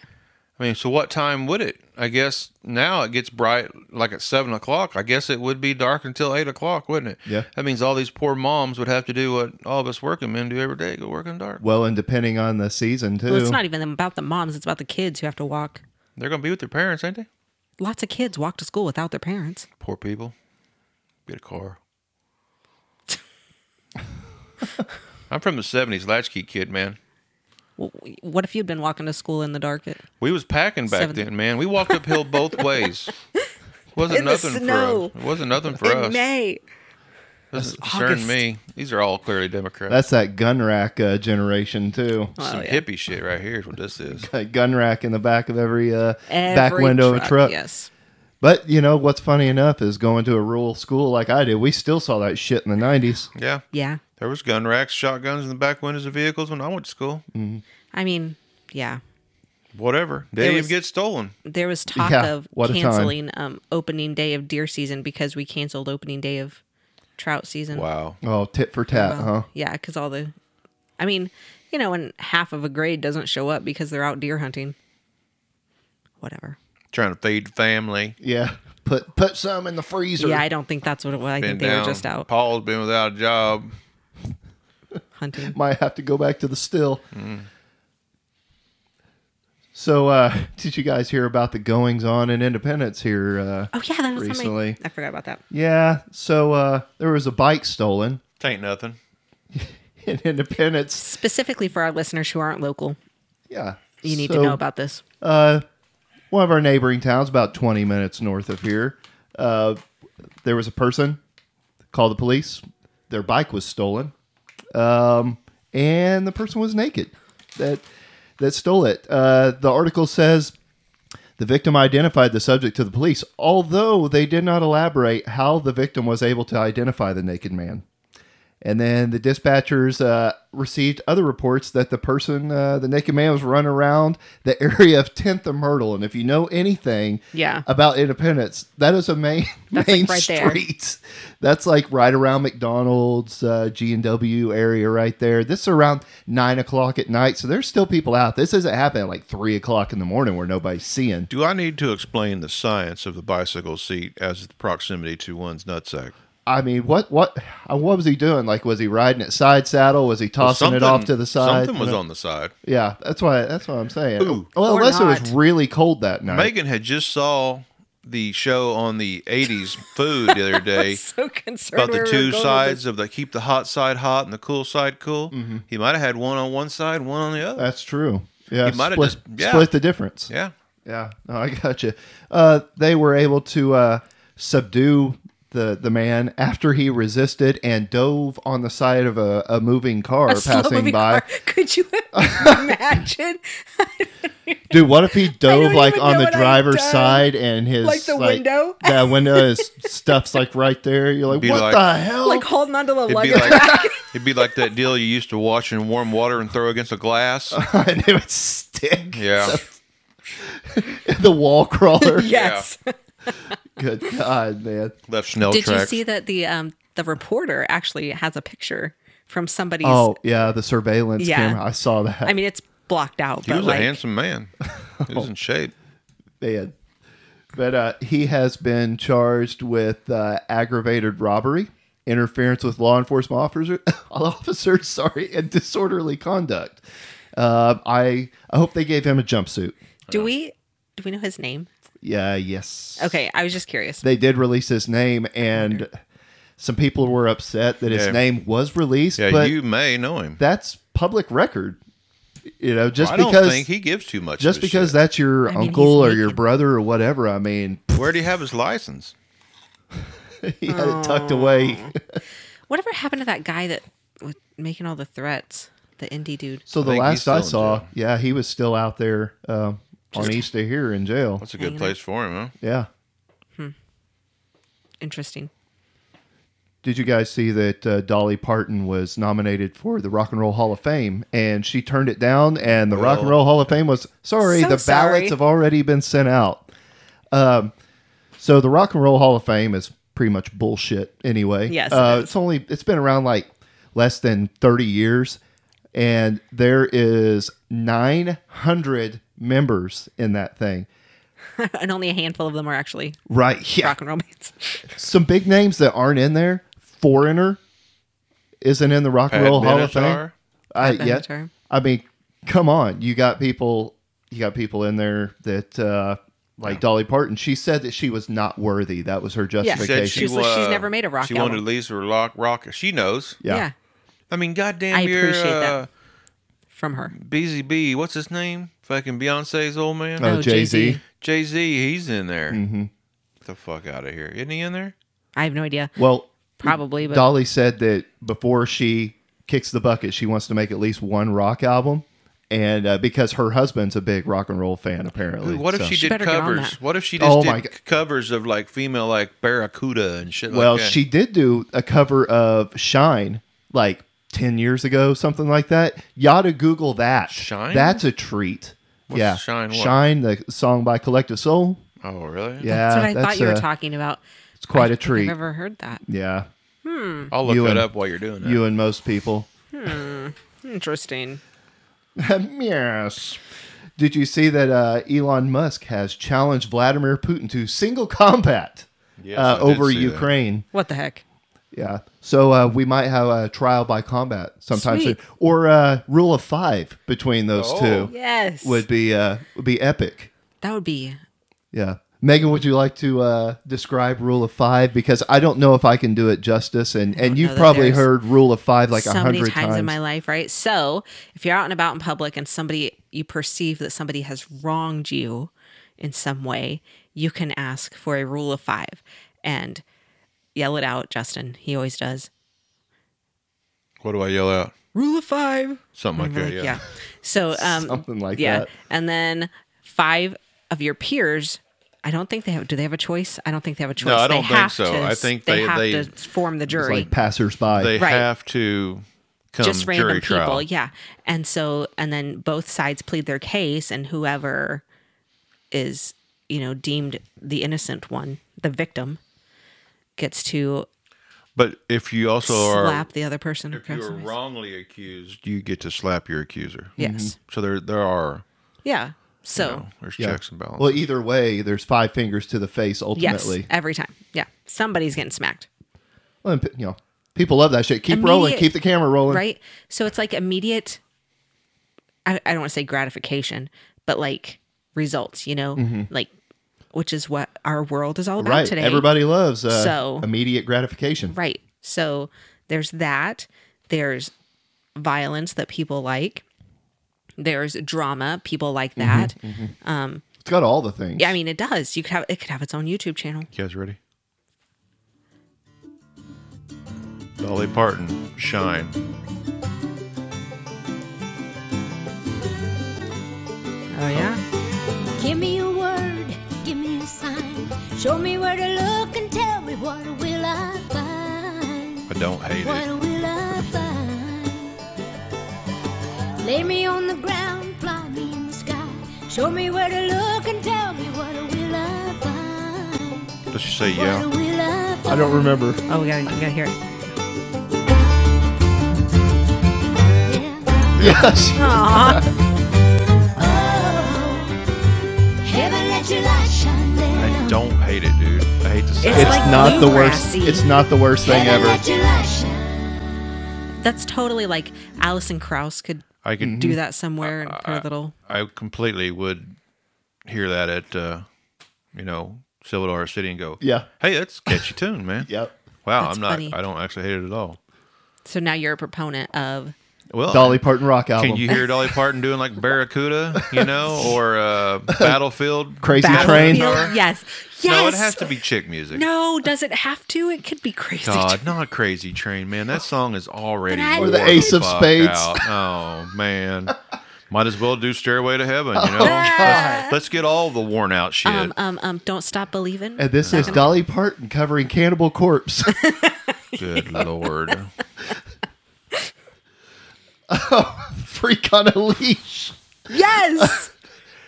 I mean, so what time would it? I guess now it gets bright like at 7 o'clock. I guess it would be dark until 8 o'clock, wouldn't it? Yeah. That means all these poor moms would have to do what all of us working men do every day, go work in the dark. Well, and depending on the season, too. Well, it's not even about the moms. It's about the kids who have to walk. They're going to be with their parents, ain't they? Lots of kids walk to school without their parents. Poor people. Get a car. I'm from the 70s, latchkey kid, man. What if you'd been walking to school in the dark? We was packing back then, man. We walked uphill both ways. It wasn't nothing for us. It doesn't concern me. These are all clearly Democrats. That's that gun rack generation too. Oh, some hippie shit right here is what this is. Gun rack in the back of every back window of a truck. Yes. But what's funny enough is going to a rural school like I did. We still saw that shit in the 90s. Yeah. Yeah. There was gun racks, shotguns in the back windows of vehicles when I went to school. Mm-hmm. I mean, yeah. Whatever. They didn't even get stolen. There was talk of canceling opening day of deer season because we canceled opening day of trout season. Wow. Oh, tit for tat, huh? Yeah, because when half of a grade doesn't show up because they're out deer hunting. Whatever. Trying to feed family. Yeah. Put some in the freezer. Yeah, I don't think that's what it was. I think they were just out. Paul's been without a job. Hunting. Might have to go back to the still. Mm. So, did you guys hear about the goings on in Independence here? Oh yeah, that was recently. I forgot about that. Yeah, so there was a bike stolen. It ain't nothing in Independence. Specifically for our listeners who aren't local. Yeah, you need to know about this. One of our neighboring towns, about 20 minutes north of here, there was a person called the police. Their bike was stolen. And the person was naked that stole it. The article says the victim identified the subject to the police, although they did not elaborate how the victim was able to identify the naked man. And then the dispatchers received other reports that the person, the naked man, was running around the area of 10th and Myrtle. And if you know anything about Independence, that is a main like right street. There. That's like right around McDonald's, G&W area right there. This is around 9 o'clock at night, so there's still people out. This isn't happening at like 3 o'clock in the morning where nobody's seeing. Do I need to explain the science of the bicycle seat as the proximity to one's nutsack? I mean, what was he doing? Like, was he riding it side saddle? Was he tossing it off to the side? Something was on the side. Yeah, that's what I'm saying. Ooh, well, unless it was really cold that night. Megan had just saw the show on the 80s food the other day. I was so concerned about the two sides of the keep the hot side hot and the cool side cool. Mm-hmm. He might have had one on one side, one on the other. That's true. Yeah, he might have just split the difference. Yeah. Yeah, no, I got you. They were able to subdue the man after he resisted and dove on the side of a moving car passing by. Car. Could you imagine? Dude, what if he dove like on the driver's side and his like the window? Yeah, window is stuff's like right there. You're like, what the hell? Like holding onto the luggage rack. It'd be like that deal you used to watch in warm water and throw against a glass. And it would stick. Yeah. The wall crawler. Yes. Yeah. Good God, man! Left Schnell tracks. Did you see that the reporter actually has a picture from somebody's? Oh yeah, the surveillance camera. I saw that. I mean, it's blocked out. He was a handsome man. He was in shape, man. But he has been charged with aggravated robbery, interference with law enforcement officers, and disorderly conduct. I hope they gave him a jumpsuit. Do we know his name? Yeah. Yes. Okay, I was just curious. They did release his name, and Some people were upset that his name was released. Yeah, but you may know him. That's public record. You know, just I don't think he gives too much. Just because shit. That's your uncle or your brother or whatever. I mean, where did he have his license? He had it tucked away. Whatever happened to that guy that was making all the threats? The indie dude. So the last I saw, he was still out there on East of here in jail. That's a good place for him, huh? Yeah. Hmm. Interesting. Did you guys see that Dolly Parton was nominated for the Rock and Roll Hall of Fame, and she turned it down, and the Rock and Roll Hall of Fame was, ballots have already been sent out. So the Rock and Roll Hall of Fame is pretty much bullshit anyway. Yes. It's been around like less than 30 years, and there is 900 members in that thing. And only a handful of them are actually rock and roll bands. Some big names that aren't in there. Foreigner isn't in the Rock and Roll Hall of Fame. I mean, come on. You got people in there that like Dolly Parton. She said that she was not worthy. That was her justification. Yeah. She's never made a rock album. She wanted to release her rock. She knows. Yeah. I mean, goddamn, I appreciate that from her. BZB, what's his name? Fucking Beyonce's old man. Oh, Jay-Z. Jay-Z, he's in there. Mm-hmm. Get the fuck out of here. Isn't he in there? I have no idea. Well, probably, but Dolly said that before she kicks the bucket, she wants to make at least one rock album, and because her husband's a big rock and roll fan, apparently. What if she did covers? What if she just did covers of like female, like Barracuda and shit like that? Well, she did do a cover of Shine, like 10 years ago, something like that. You ought to Google that. Shine? That's a treat. What's Shine? What? Shine, the song by Collective Soul. Oh, really? Yeah. That's what I thought you were talking about. It's quite a treat. I've never heard that. Yeah. Hmm. I'll look that up while you're doing that. You and most people. Hmm. Interesting. Yes. Did you see that Elon Musk has challenged Vladimir Putin to single combat over Ukraine? That. What the heck? Yeah. So we might have a trial by combat sometime soon. Or rule of five between those two. Yes. Would be epic. That would be. Yeah. Megan, would you like to describe Rule of Five? Because I don't know if I can do it justice, and you've probably heard Rule of Five like 100 times in my life, right? So if you're out and about in public and you perceive that somebody has wronged you in some way, you can ask for a Rule of Five and yell it out, Justin. He always does. What do I yell out? Rule of Five. Something like that, yeah. So something like that. And then five of your peers. I don't think they have. Do they have a choice? I don't think they have a choice. No, I don't think so. I think they have to form the jury. It's like passersby. They have to come just random jury people. Trial. Yeah, and then both sides plead their case, and whoever is deemed the innocent one, the victim, gets to. But if you also slap the other person, if you are wrongly accused, you get to slap your accuser. Yes. Mm-hmm. So there are. Yeah. So there's checks and balances. Well, either way, there's five fingers to the face ultimately. Yes, every time. Yeah. Somebody's getting smacked. Well, people love that shit. Keep rolling. Keep the camera rolling. Right? So it's like immediate, I don't want to say gratification, but like results, mm-hmm. Like, which is what our world is all about today. Everybody loves immediate gratification. Right. So there's that. There's violence that people like. There's drama, people like that. Mm-hmm, mm-hmm. It's got all the things. Yeah, I mean, it does. It could have its own YouTube channel. You guys ready? Dolly Parton, Shine. Oh, yeah. Give me a word, give me a sign. Show me where to look and tell me what will I find. I don't hate it. Will I find? Lay me on the ground, fly me in the sky. Show me where to look and tell me what will I find. Does she say yeah? I don't remember. Oh, we gotta hear it. Yeah. Yes. Aww. Heaven let your light shine down. I don't hate it, dude. I hate to say it. It's like not the worst. It's not the worst thing ever. That's totally like Alison Krauss could. I could do that somewhere in her little. I completely would hear that at, Silver Dollar City and go, "Yeah, hey, that's a catchy tune, man." Yep. Wow, that's funny. I don't actually hate it at all. So now you're a proponent of Dolly Parton rock album. Can you hear Dolly Parton doing like Barracuda, or Battlefield? Crazy Train? Yes. No, it has to be chick music. No, does it have to? It could be Crazy Train. God, not Crazy Train, man. That song is already or the Ace of Spades. Out. Oh, man. Might as well do Stairway to Heaven, Let's get all the worn out shit. Don't Stop Believing. And this is Dolly Parton covering Cannibal Corpse. Good Lord. Oh, Freak on a Leash. Yes.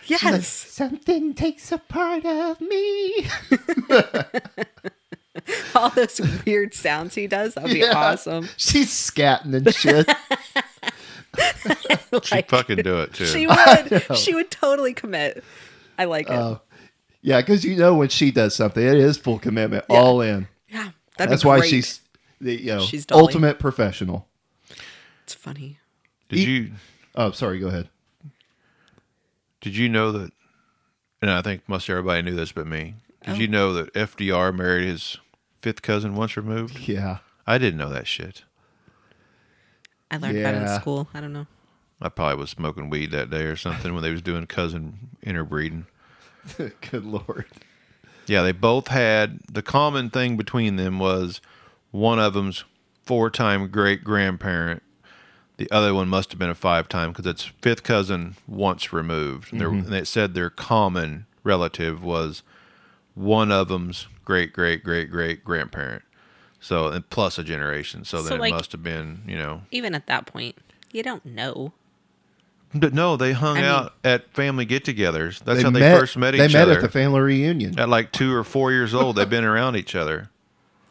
Yes. Like, something takes a part of me. All those weird sounds he does. That'd be awesome. She's scatting and shit. Like, she'd fucking do it too. She would. She would totally commit. I like it. Yeah, because when she does something, it is full commitment, all in. Yeah, that's why she's the she's ultimate professional. It's funny. Oh, sorry. Go ahead. Did you know that? And I think most everybody knew this, but me. Did you know that FDR married his fifth cousin once removed? Yeah, I didn't know that shit. I learned about it in school. I don't know. I probably was smoking weed that day or something when they was doing cousin interbreeding. Good Lord. Yeah, they both had... The common thing between them was one of them's four-time great-grandparent. The other one must have been a five-time because it's fifth cousin once removed. Mm-hmm. And it said their common relative was one of them's great-great-great-great-grandparent. So, and plus a generation. So then it must have been, Even at that point, you don't know. But no, they hung out at family get-togethers. That's how they first met each other. They met at the family reunion. At like 2 or 4 years old, they've been around each other.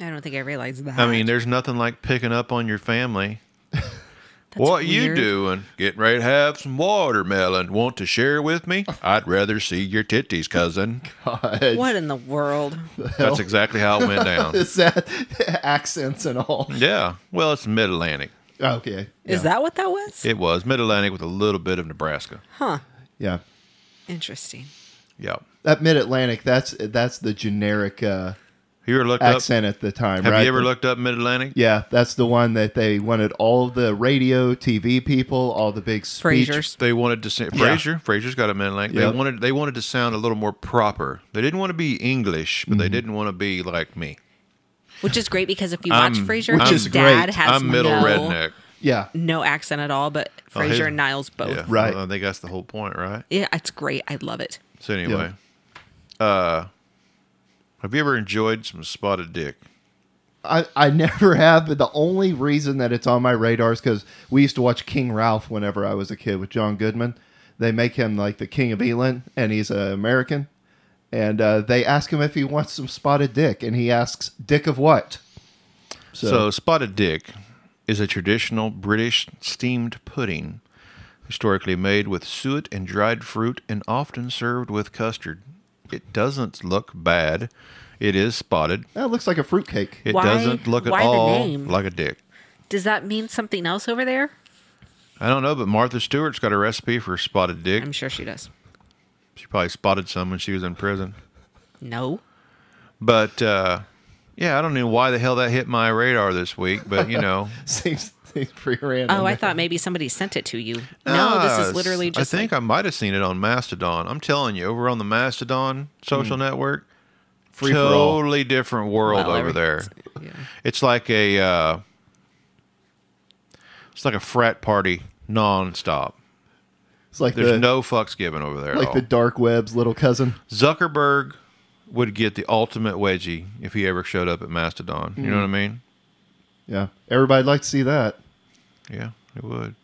I don't think I realized that. I mean, there's nothing like picking up on your family. What you doing? Getting ready to have some watermelon. Want to share with me? I'd rather see your titties, cousin. God. What in the world? That's exactly how it went down. Is that accents and all? Yeah. Well, it's Mid-Atlantic. Okay. Yeah. Is that what that was? It was Mid-Atlantic with a little bit of Nebraska. Huh. Yeah. Interesting. Yeah. That Mid-Atlantic, that's the generic... You ever looked accent up, at the time, have right? you ever looked up Mid-Atlantic? Yeah, that's the one that they wanted all the radio, TV people, all the big speech. Frasier's. They wanted to sound... Frasier's got a Mid-Atlantic. Yep. They wanted to sound a little more proper. They didn't want to be English, but they didn't want to be like me. Which is great because if you watch Frasier, his dad has middle redneck. Yeah. No accent at all, but Frasier and Niles both. Yeah. Right. Well, I think that's the whole point, right? Yeah, it's great. I love it. So anyway... Have you ever enjoyed some Spotted Dick? I never have, but the only reason that it's on my radar is because we used to watch King Ralph whenever I was a kid with John Goodman. They make him like the king of Elan, and he's an American. And they ask him if he wants some Spotted Dick, and he asks, Dick of what? So Spotted Dick is a traditional British steamed pudding, historically made with suet and dried fruit and often served with custard. It doesn't look bad. It is spotted. That looks like a fruitcake. It doesn't look at all like a dick. Does that mean something else over there? I don't know, but Martha Stewart's got a recipe for spotted dick. I'm sure she does. She probably spotted some when she was in prison. No. But, I don't know why the hell that hit my radar this week, but, Seems pretty random. Oh, I thought maybe somebody sent it to you. No, this is literally just... I think I might have seen it on Mastodon. I'm telling you, over on the Mastodon social network, totally different world over there. Yeah. It's like a frat party nonstop. It's like there's no fucks given over there. Like the dark web's little cousin. Zuckerberg would get the ultimate wedgie if he ever showed up at Mastodon. You know what I mean? Yeah, everybody'd like to see that. Yeah, it would.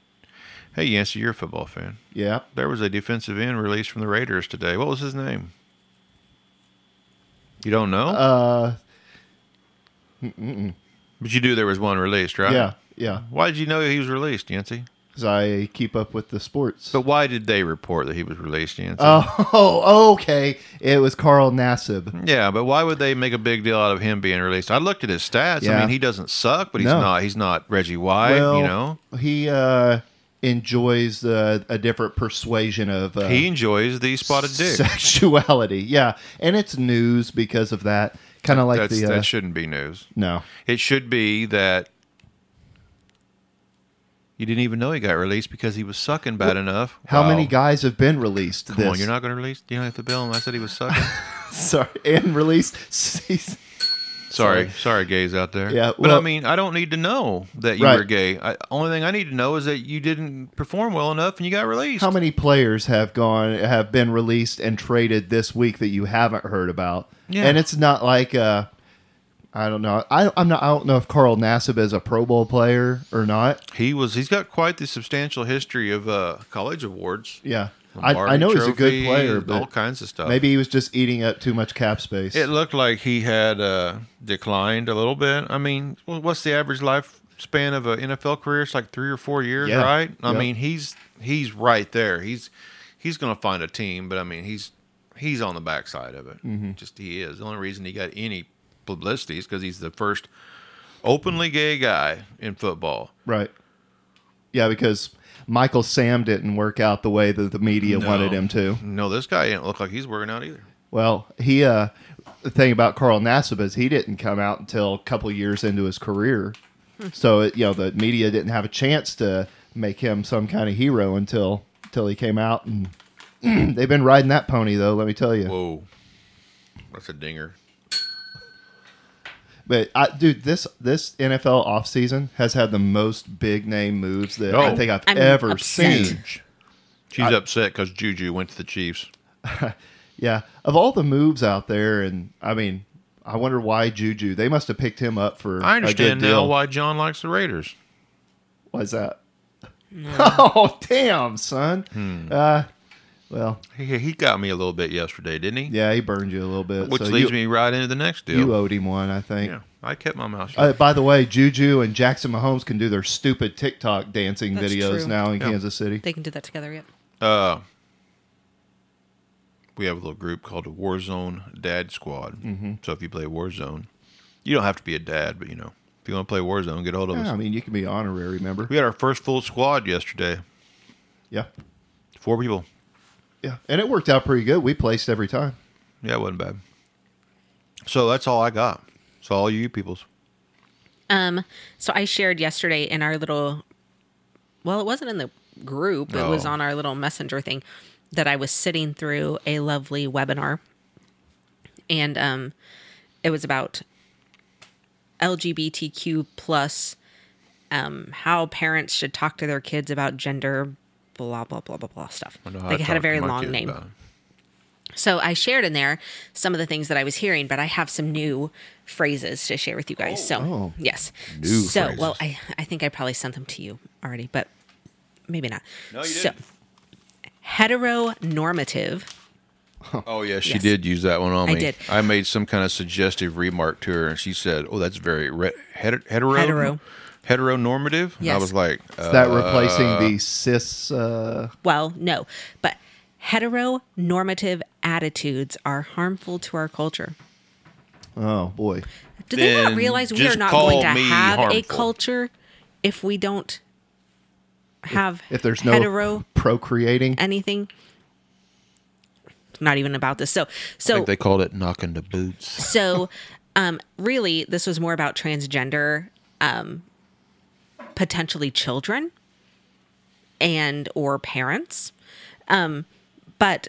Hey, Yancey, you're a football fan. Yeah. There was a defensive end released from the Raiders today. What was his name? You don't know? But you do there was one released, right? Yeah. Why did you know he was released, Yancey? Because I keep up with the sports. But why did they report that he was released, Yancey? Oh, okay. It was Carl Nassib. Yeah, but why would they make a big deal out of him being released? I looked at his stats. Yeah. I mean, he doesn't suck, but he's not. He's not Reggie White. Well, he enjoys a different persuasion of. He enjoys the spotted dick sexuality. Yeah, and it's news because of that. Kind of like that shouldn't be news. No. It should be that you didn't even know he got released because he was sucking bad enough. How many guys have been released? Come on, you're not going to release? You don't have to bill him. I said he was sucking. Sorry. And released. Sorry, gays out there. Yeah, well, but I mean, I don't need to know that you were gay. Only thing I need to know is that you didn't perform well enough and you got released. How many players have been released and traded this week that you haven't heard about? Yeah. And it's not like I don't know. I don't know if Carl Nassib is a Pro Bowl player or not. He's got quite the substantial history of college awards. Yeah. I know he's a good player, but all kinds of stuff. Maybe he was just eating up too much cap space. It looked like he had declined a little bit. I mean, what's the average lifespan of an NFL career? It's like 3 or 4 years, right? I mean, he's right there. He's going to find a team, but I mean, he's on the backside of it. Mm-hmm. Just he is. The only reason he got any publicity is because he's the first openly gay guy in football. Right. Yeah, because Michael Sam didn't work out the way that the media wanted him to. No, this guy didn't look like he's working out either. Well, the thing about Carl Nassib is he didn't come out until a couple of years into his career. So, the media didn't have a chance to make him some kind of hero until he came out. And they've been riding that pony, though, let me tell you. Whoa. That's a dinger. But, this NFL offseason has had the most big-name moves that I think I'm ever seen. She's upset because JuJu went to the Chiefs. Yeah. Of all the moves out there, and, I mean, I wonder why JuJu. They must have picked him up for I understand a good deal. Now why John likes the Raiders. Why's that? Yeah. Oh, damn, son. Well, he got me a little bit yesterday, didn't he? Yeah, he burned you a little bit. Which leads me right into the next deal. You owed him one, I think. Yeah, I kept my mouth shut. By the way, JuJu and Jackson Mahomes can do their stupid TikTok dancing videos now in Kansas City. They can do that together, yep. We have a little group called Warzone Dad Squad. Mm-hmm. So if you play Warzone, you don't have to be a dad, but if you want to play Warzone, get a hold of us. I mean, you can be honorary member. We had our first full squad yesterday. Yeah. 4 people. Yeah, and it worked out pretty good. We placed every time. Yeah, it wasn't bad. So that's all I got. So all you peoples. So I shared yesterday in our little, well, it wasn't in the group. It was on our little messenger thing that I was sitting through a lovely webinar. And it was about LGBTQ plus, how parents should talk to their kids about gender blah, blah, blah, blah, blah stuff. Like, it had a very long name. So I shared in there some of the things that I was hearing, but I have some new phrases to share with you guys. Yes. New phrases. Well, I think I probably sent them to you already, but maybe not. No, you didn't. So, heteronormative. Oh, yeah, she did use that one on me. I did. I made some kind of suggestive remark to her, and she said, that's very hetero. Heteronormative? Yes. I was like... Is that replacing the cis... Well, no. But heteronormative attitudes are harmful to our culture. Oh, boy. Do they not realize we are not going to have a culture if we don't have if there's no procreating anything? Not even about this. So I think they called it knocking the boots. So really, this was more about transgender... potentially children and or parents. But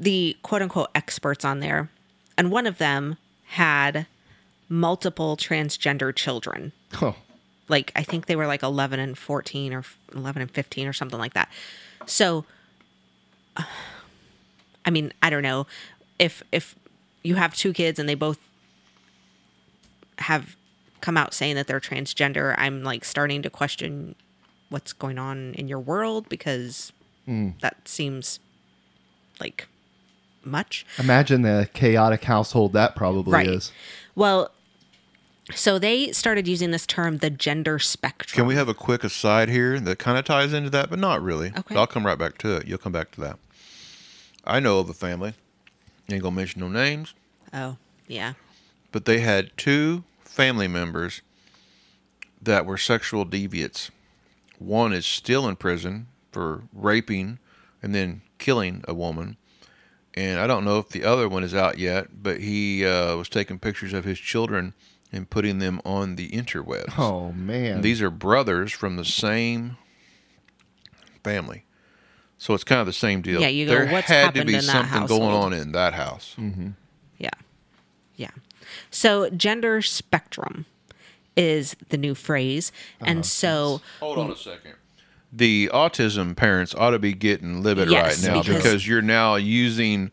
the quote unquote experts on there, and one of them had multiple transgender children. Oh. Like, I think they were like 11 and 14 or 11 and 15 or something like that. So, I mean, I don't know if you have 2 kids and they both have come out saying that they're transgender, I'm like starting to question what's going on in your world because that seems like much. Imagine the chaotic household that probably is. Well, so they started using this term, the gender spectrum. Can we have a quick aside here that kind of ties into that, but not really. Okay. I'll come right back to it. You'll come back to that. I know of a family. Ain't gonna mention no names. Oh, yeah. But they had 2 family members that were sexual deviants. One is still in prison for raping and then killing a woman. and I don't know if the other one is out yet, but he was taking pictures of his children and putting them on the interwebs. Oh, man. And these are brothers from the same family. So it's kind of the same deal. Yeah, you go, there what's had to be something going on in that house. Mm-hmm. Yeah. Yeah. So gender spectrum is the new phrase. And so... Hold on a second. The autism parents ought to be getting livid right now because you're now using...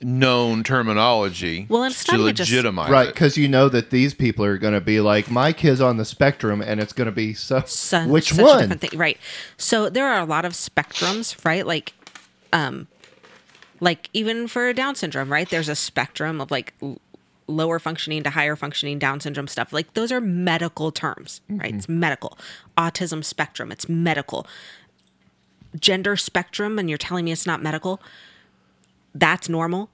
known terminology to legitimize it. Because you know that these people are going to be like, my kid's on the spectrum, and it's going to be, which one? Right. So there are a lot of spectrums, right? Like even for Down syndrome, right? There's a spectrum of like lower functioning to higher functioning Down syndrome stuff. Like those are medical terms, right? Mm-hmm. It's medical. Autism spectrum, it's medical. Gender spectrum, and you're telling me it's not medical? That's normal.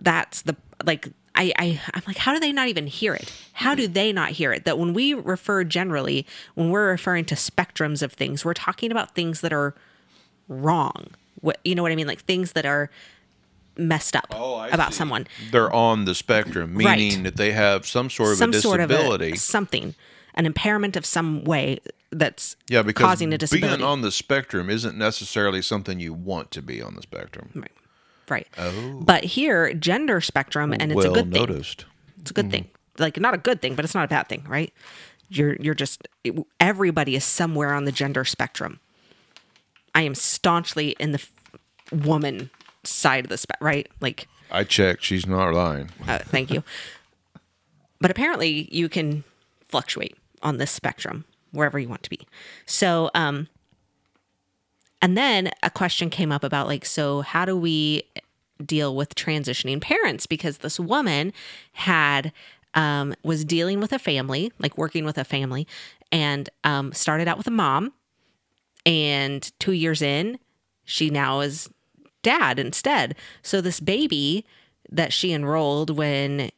That's the, like, I'm like, how do they not even hear it? How do they not hear it? That when we refer generally, when we're referring to spectrums of things, we're talking about things that are wrong. You know what I mean? Like things that are messed up about someone. They're on the spectrum, meaning that they have some sort of a disability. An impairment of some way that's causing a disability. Being on the spectrum isn't necessarily something you want to be on the spectrum. Right. Oh. But here, gender spectrum, and it's a good thing. It's a good thing. Like, not a good thing, but it's not a bad thing, right? You're just... everybody is somewhere on the gender spectrum. I am staunchly in the woman side of the spectrum, right? Like... I checked. She's not lying. Thank you. But apparently, you can fluctuate on this spectrum, wherever you want to be. So, and then a question came up about like, so how do we deal with transitioning parents? Because this woman had, was dealing with a family, like working with a family, and started out with a mom, and 2 years in, she now is dad instead. So this baby that she enrolled when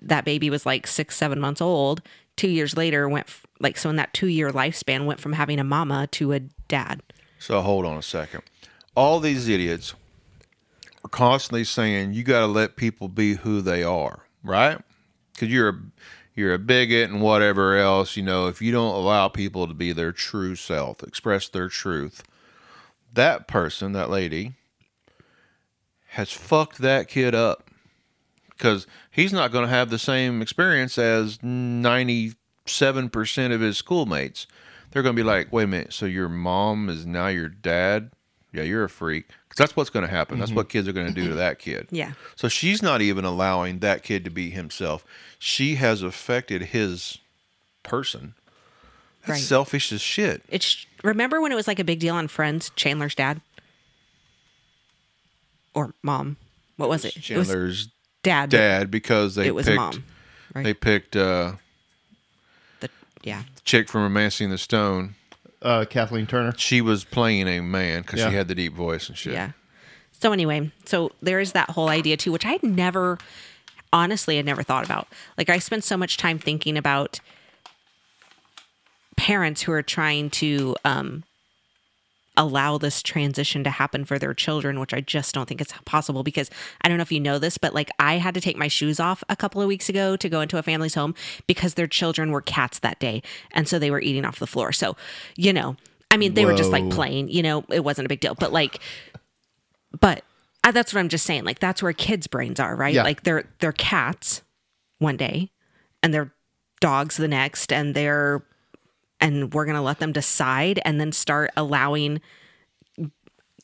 that baby was like 6-7 months old, 2 years later so in that 2 year lifespan went from having a mama to a dad. So hold on a second. All these idiots are constantly saying you got to let people be who they are, right? Because you're a bigot and whatever else, you know, if you don't allow people to be their true self, express their truth, that person, that lady, has fucked that kid up. Because he's not going to have the same experience as 97% of his schoolmates. They're going to be like, wait a minute, so your mom is now your dad? Yeah, you're a freak. Because that's what's going to happen. Mm-hmm. That's what kids are going to do to that kid. Yeah. So she's not even allowing that kid to be himself. She has affected his person. That's selfish as shit. Remember when it was like a big deal on Friends, Chandler's dad? Or mom. What was it? Chandler's dad, because they picked mom, right? They picked the chick from Romancing the Stone, Kathleen Turner. She was playing a man because she had the deep voice and shit. Yeah. So anyway, so there is that whole idea too, which I never thought about. Like I spent so much time thinking about parents who are trying to allow this transition to happen for their children, which I just don't think it's possible, because I don't know if you know this, but like I had to take my shoes off a couple of weeks ago to go into a family's home because their children were cats that day. And so they were eating off the floor. So, you know, I mean, they were just like playing, you know, it wasn't a big deal, but like, that's what I'm just saying. Like that's where kids' brains are, right? Yeah. Like they're cats one day and they're dogs the next, and and we're going to let them decide and then start allowing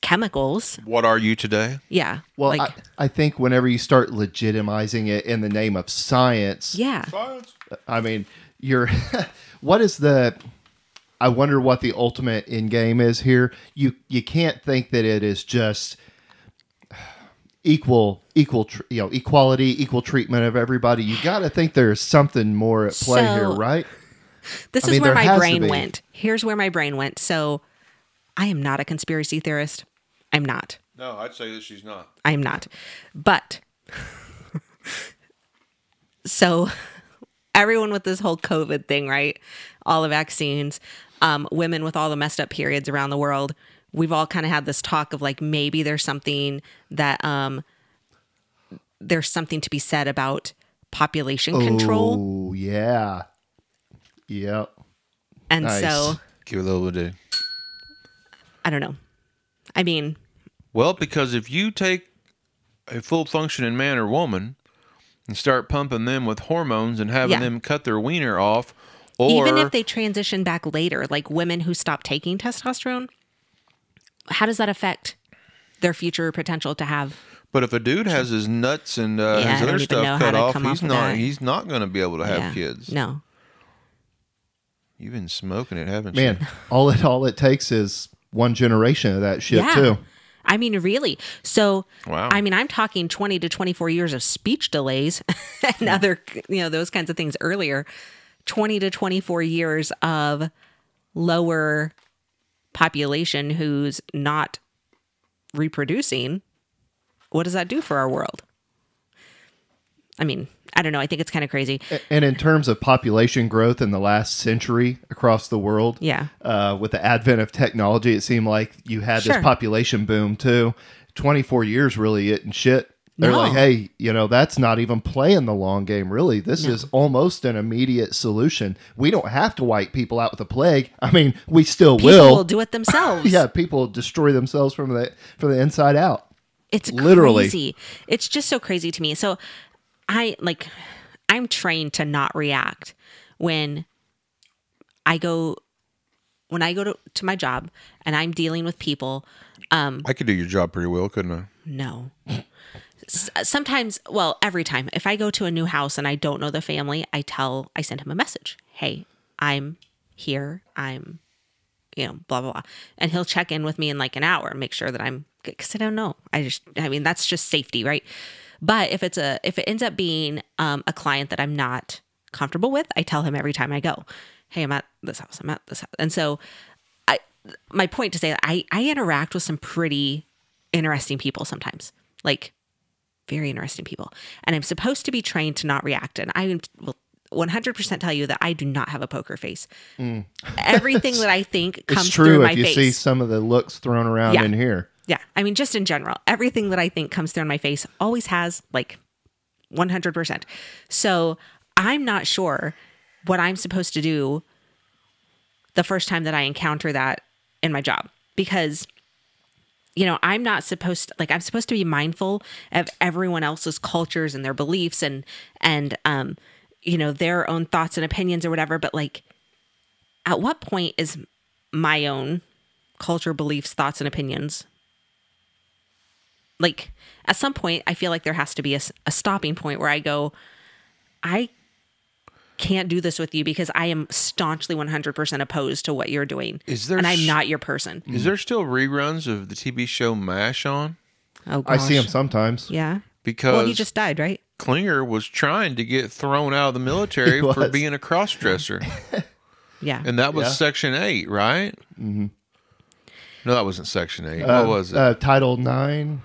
chemicals. What are you today? Yeah. Well, like, I think whenever you start legitimizing it in the name of science. Yeah. Science. I mean, I wonder what the ultimate end game is here. You can't think that it is just equality, equal treatment of everybody. You got to think there's something more at play here, right? This is where my brain went. Here's where my brain went. So I am not a conspiracy theorist. I'm not. No, I'd say that she's not. I'm not. But so everyone with this whole COVID thing, right? All the vaccines, women with all the messed up periods around the world, we've all kind of had this talk of like, maybe there's something that there's something to be said about population control. Oh, yeah. Yep. And nice. So... Give it a little bit of... I don't know. I mean... Well, because if you take a full functioning man or woman and start pumping them with hormones and having them cut their wiener off, or... Even if they transition back later, like women who stop taking testosterone, how does that affect their future potential to have... But if a dude has his nuts and his other stuff cut off, he's not going to be able to have kids. No. You've been smoking it, haven't you? Man, all it takes is one generation of that shit, too. I mean, really. So, wow. I mean, I'm talking 20 to 24 years of speech delays and other, those kinds of things earlier. 20 to 24 years of lower population who's not reproducing. What does that do for our world? I mean, I don't know. I think it's kind of crazy. And in terms of population growth in the last century across the world, with the advent of technology, it seemed like you had this population boom too. 24 years really isn't shit. They're like, hey, that's not even playing the long game, really. This is almost an immediate solution. We don't have to wipe people out with the plague. I mean, we still will. People will do it themselves. People destroy themselves from the inside out. It's literally crazy. It's just so crazy to me. So I'm trained to not react when I go to my job and I'm dealing with people. I could do your job pretty well, couldn't I? No. Sometimes, well, every time, if I go to a new house and I don't know the family, I send him a message. Hey, I'm here. I'm, blah, blah, blah. And he'll check in with me in like an hour and make sure that I'm, because I don't know. I mean, that's just safety, right? But if it ends up being a client that I'm not comfortable with, I tell him every time I go, hey, I'm at this house. And so my point to say that I interact with some pretty interesting people sometimes, like very interesting people. And I'm supposed to be trained to not react. And I will 100% tell you that I do not have a poker face. Mm. Everything that I think comes through my face. It's true if you see some of the looks thrown around in here. Yeah. I mean, just in general, everything that I think comes through in my face always has like 100%. So I'm not sure what I'm supposed to do the first time that I encounter that in my job, because, I'm not supposed to, like, I'm supposed to be mindful of everyone else's cultures and their beliefs and their own thoughts and opinions or whatever. But like, at what point is my own culture, beliefs, thoughts, and opinions? Like, at some point, I feel like there has to be a stopping point where I go, I can't do this with you because I am staunchly 100% opposed to what you're doing. And I'm not your person. Is there still reruns of the TV show MASH on? Oh, gosh. I see them sometimes. Yeah. Because he just died, right? Klinger was trying to get thrown out of the military for being a cross-dresser. Yeah. And that was Section 8, right? Mm-hmm. No, that wasn't Section 8. What was it? Title 9.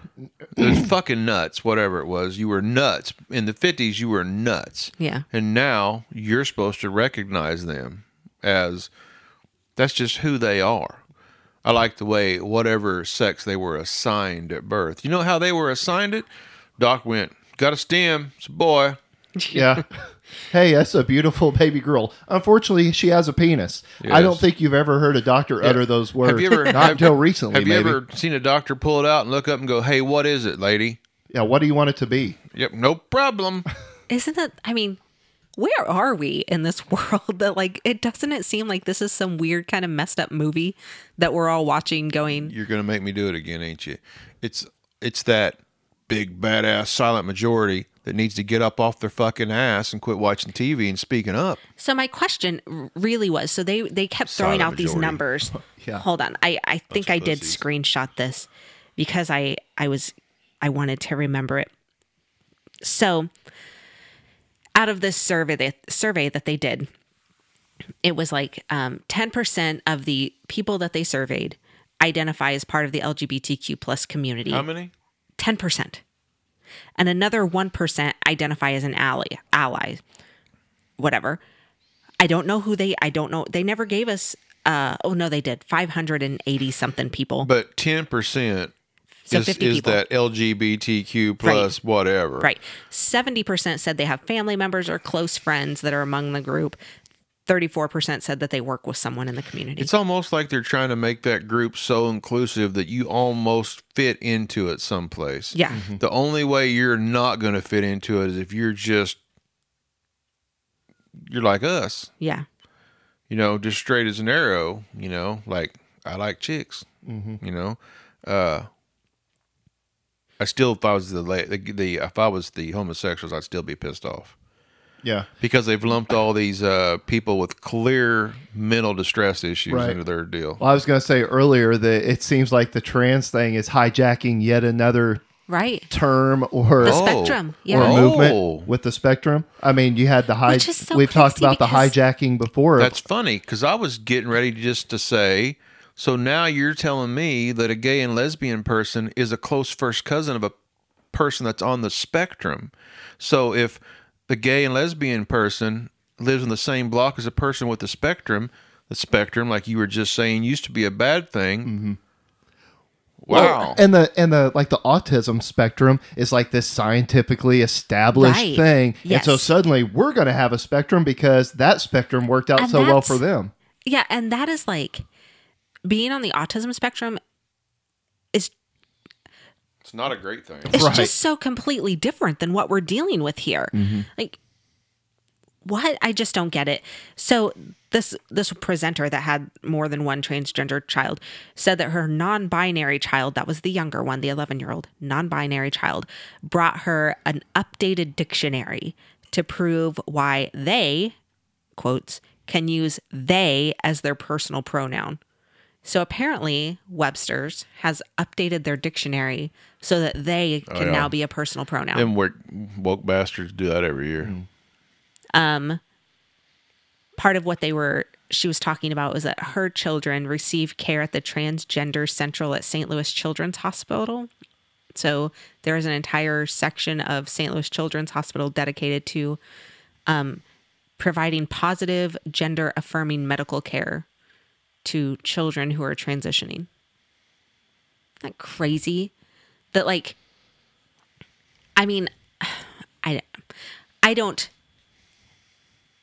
It was fucking nuts, whatever it was. You were nuts. In the 50s, you were nuts. Yeah. And now you're supposed to recognize them as that's just who they are. I like the way whatever sex they were assigned at birth. You know how they were assigned it? Doc went, got a stem. It's a boy. Yeah. Hey, that's a beautiful baby girl. Unfortunately, she has a penis. Yes. I don't think you've ever heard a doctor utter those words. Have you ever, not until recently, have you maybe. Ever seen a doctor pull it out and look up and go, hey, what is it, lady? Yeah, what do you want it to be? Yep, no problem. Isn't that, I mean, where are we in this world that, like, doesn't it seem like this is some weird kind of messed up movie that we're all watching going... You're going to make me do it again, ain't you? It's that big, badass, silent majority... that needs to get up off their fucking ass and quit watching TV and speaking up. So my question really was, so they kept throwing out these numbers. Yeah. Hold on. I think I did screenshot this because I wanted to remember it. So out of this survey that they did, it was like 10% of the people that they surveyed identify as part of the LGBTQ plus community. How many? 10%. And another 1% identify as an ally, whatever. I don't know who they never gave us They did 580 something people. But 10%. So is that LGBTQ plus right. whatever. Right. 70% said they have family members or close friends that are among the group. 34% said that they work with someone in the community. It's almost like they're trying to make that group so inclusive that you almost fit into it someplace. Yeah. Mm-hmm. The only way you're not going to fit into it is if you're like us. Yeah. You know, just straight as an arrow, you know, like I like chicks, mm-hmm. you know, I still, if I was the homosexuals, I'd still be pissed off. Yeah, because they've lumped all these people with clear mental distress issues right. into their deal. Well, I was going to say earlier that it seems like the trans thing is hijacking yet another right term or spectrum yeah. or movement with the spectrum. I mean, you had the we've talked about the hijacking before. That's funny because I was getting ready just to say. So now you're telling me that a gay and lesbian person is a close first cousin of a person that's on the spectrum. So if the gay and lesbian person lives in the same block as a person with the spectrum, like you were just saying, used to be a bad thing. Mm-hmm. Wow. Well, and the like the autism spectrum is like this scientifically established right. thing. Yes. And so suddenly we're going to have a spectrum because that spectrum worked out so well for them. Yeah. And that is like... being on the autism spectrum is... it's not a great thing. It's right. just so completely different than what we're dealing with here. Mm-hmm. Like, what? I just don't get it. So this presenter that had more than one transgender child said that her non-binary child, that was the younger one, the 11-year-old non-binary child, brought her an updated dictionary to prove why they, quotes, can use they as their personal pronoun. So apparently Webster's has updated their dictionary so that they can now be a personal pronoun. Them woke bastards do that every year. Mm-hmm. Part of what she was talking about was that her children receive care at the Transgender Central at St. Louis Children's Hospital. So there is an entire section of St. Louis Children's Hospital dedicated to providing positive gender-affirming medical care to children who are transitioning. Isn't that crazy? That like, I mean, I don't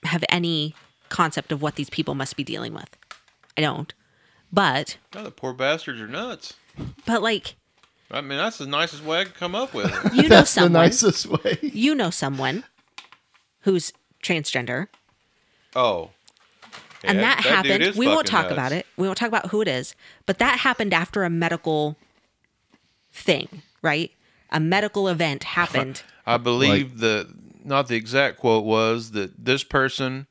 have any concept of what these people must be dealing with. I don't. But the poor bastards are nuts. But like, I mean, that's the nicest way I could come up with. You know, that's someone, the nicest way. You know someone who's transgender. Oh. And that happened. We won't talk about it. We won't talk about who it is. But that happened after a medical thing, right? A medical event happened. I believe not the exact quote was that this person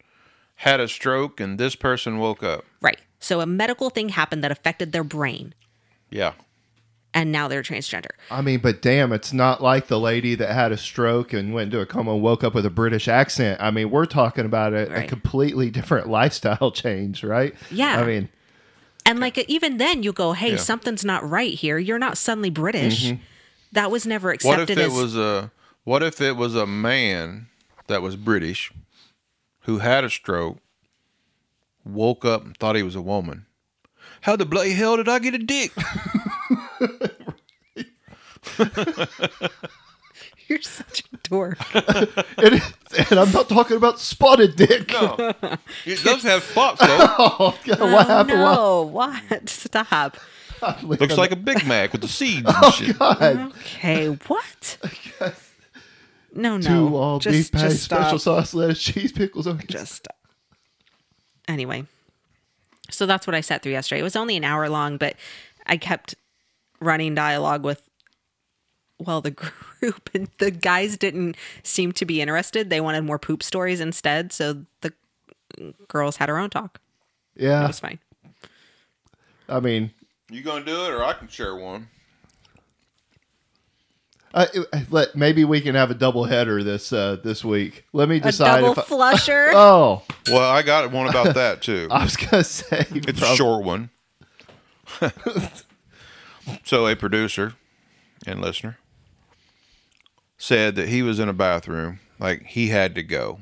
had a stroke and this person woke up. Right. So a medical thing happened that affected their brain. Yeah. And now they're transgender. I mean, but damn, it's not like the lady that had a stroke and went into a coma and woke up with a British accent. I mean, we're talking about a completely different lifestyle change, right? Yeah. I mean. And like, even then you go, hey, something's not right here. You're not suddenly British. Mm-hmm. That was never accepted What if it was a man that was British who had a stroke, woke up and thought he was a woman? How the bloody hell did I get a dick? You're such a dork. and I'm not talking about Spotted Dick. No, it does have spots though. Oh, God, what happened? No, what? Stop. Looks like a Big Mac with the seeds and shit. God. Okay, what? No. Two all beef patty, special sauce, lettuce, cheese, pickles. Just stop. Anyway, so that's what I sat through yesterday. It was only an hour long, but I kept running dialogue with, well, the group, and the guys didn't seem to be interested. They wanted more poop stories instead, so the girls had her own talk. Yeah. It was fine. I mean... you gonna do it, or I can share one? Maybe we can have a double header this week. Let me decide. A double flusher? Oh. Well, I got one about that, too. I was gonna say... it's a short one. So a producer and listener said that he was in a bathroom, like he had to go.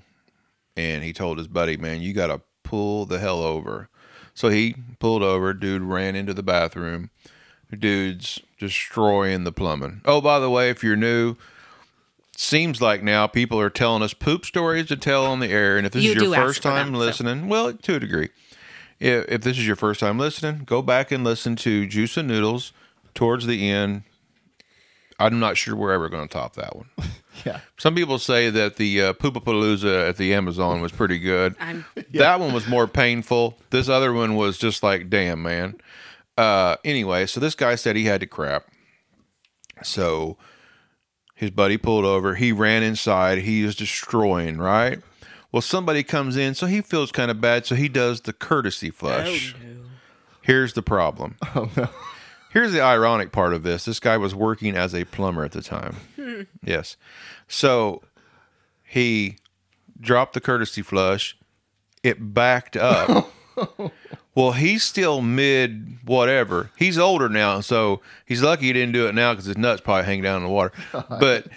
And he told his buddy, man, you got to pull the hell over. So he pulled over. Dude ran into the bathroom. The dude's destroying the plumbing. Oh, by the way, if you're new, seems like now people are telling us poop stories to tell on the air. And if this is your first time listening, well, to a degree. If this is your first time listening, go back and listen to Juice and Noodles towards the end. I'm not sure we're ever going to top that one. Yeah. Some people say that the Poopapalooza at the Amazon was pretty good. That one was more painful. This other one was just like, damn, man. Anyway, so this guy said he had to crap. So his buddy pulled over. He ran inside. He is destroying, right? Well, somebody comes in, so he feels kind of bad, so he does the courtesy flush. Oh, no. Here's the problem. Oh, no. Here's the ironic part of this. This guy was working as a plumber at the time. Yes. So he dropped the courtesy flush. It backed up. Well, he's still mid whatever. He's older now, so he's lucky he didn't do it now because his nuts probably hang down in the water. But...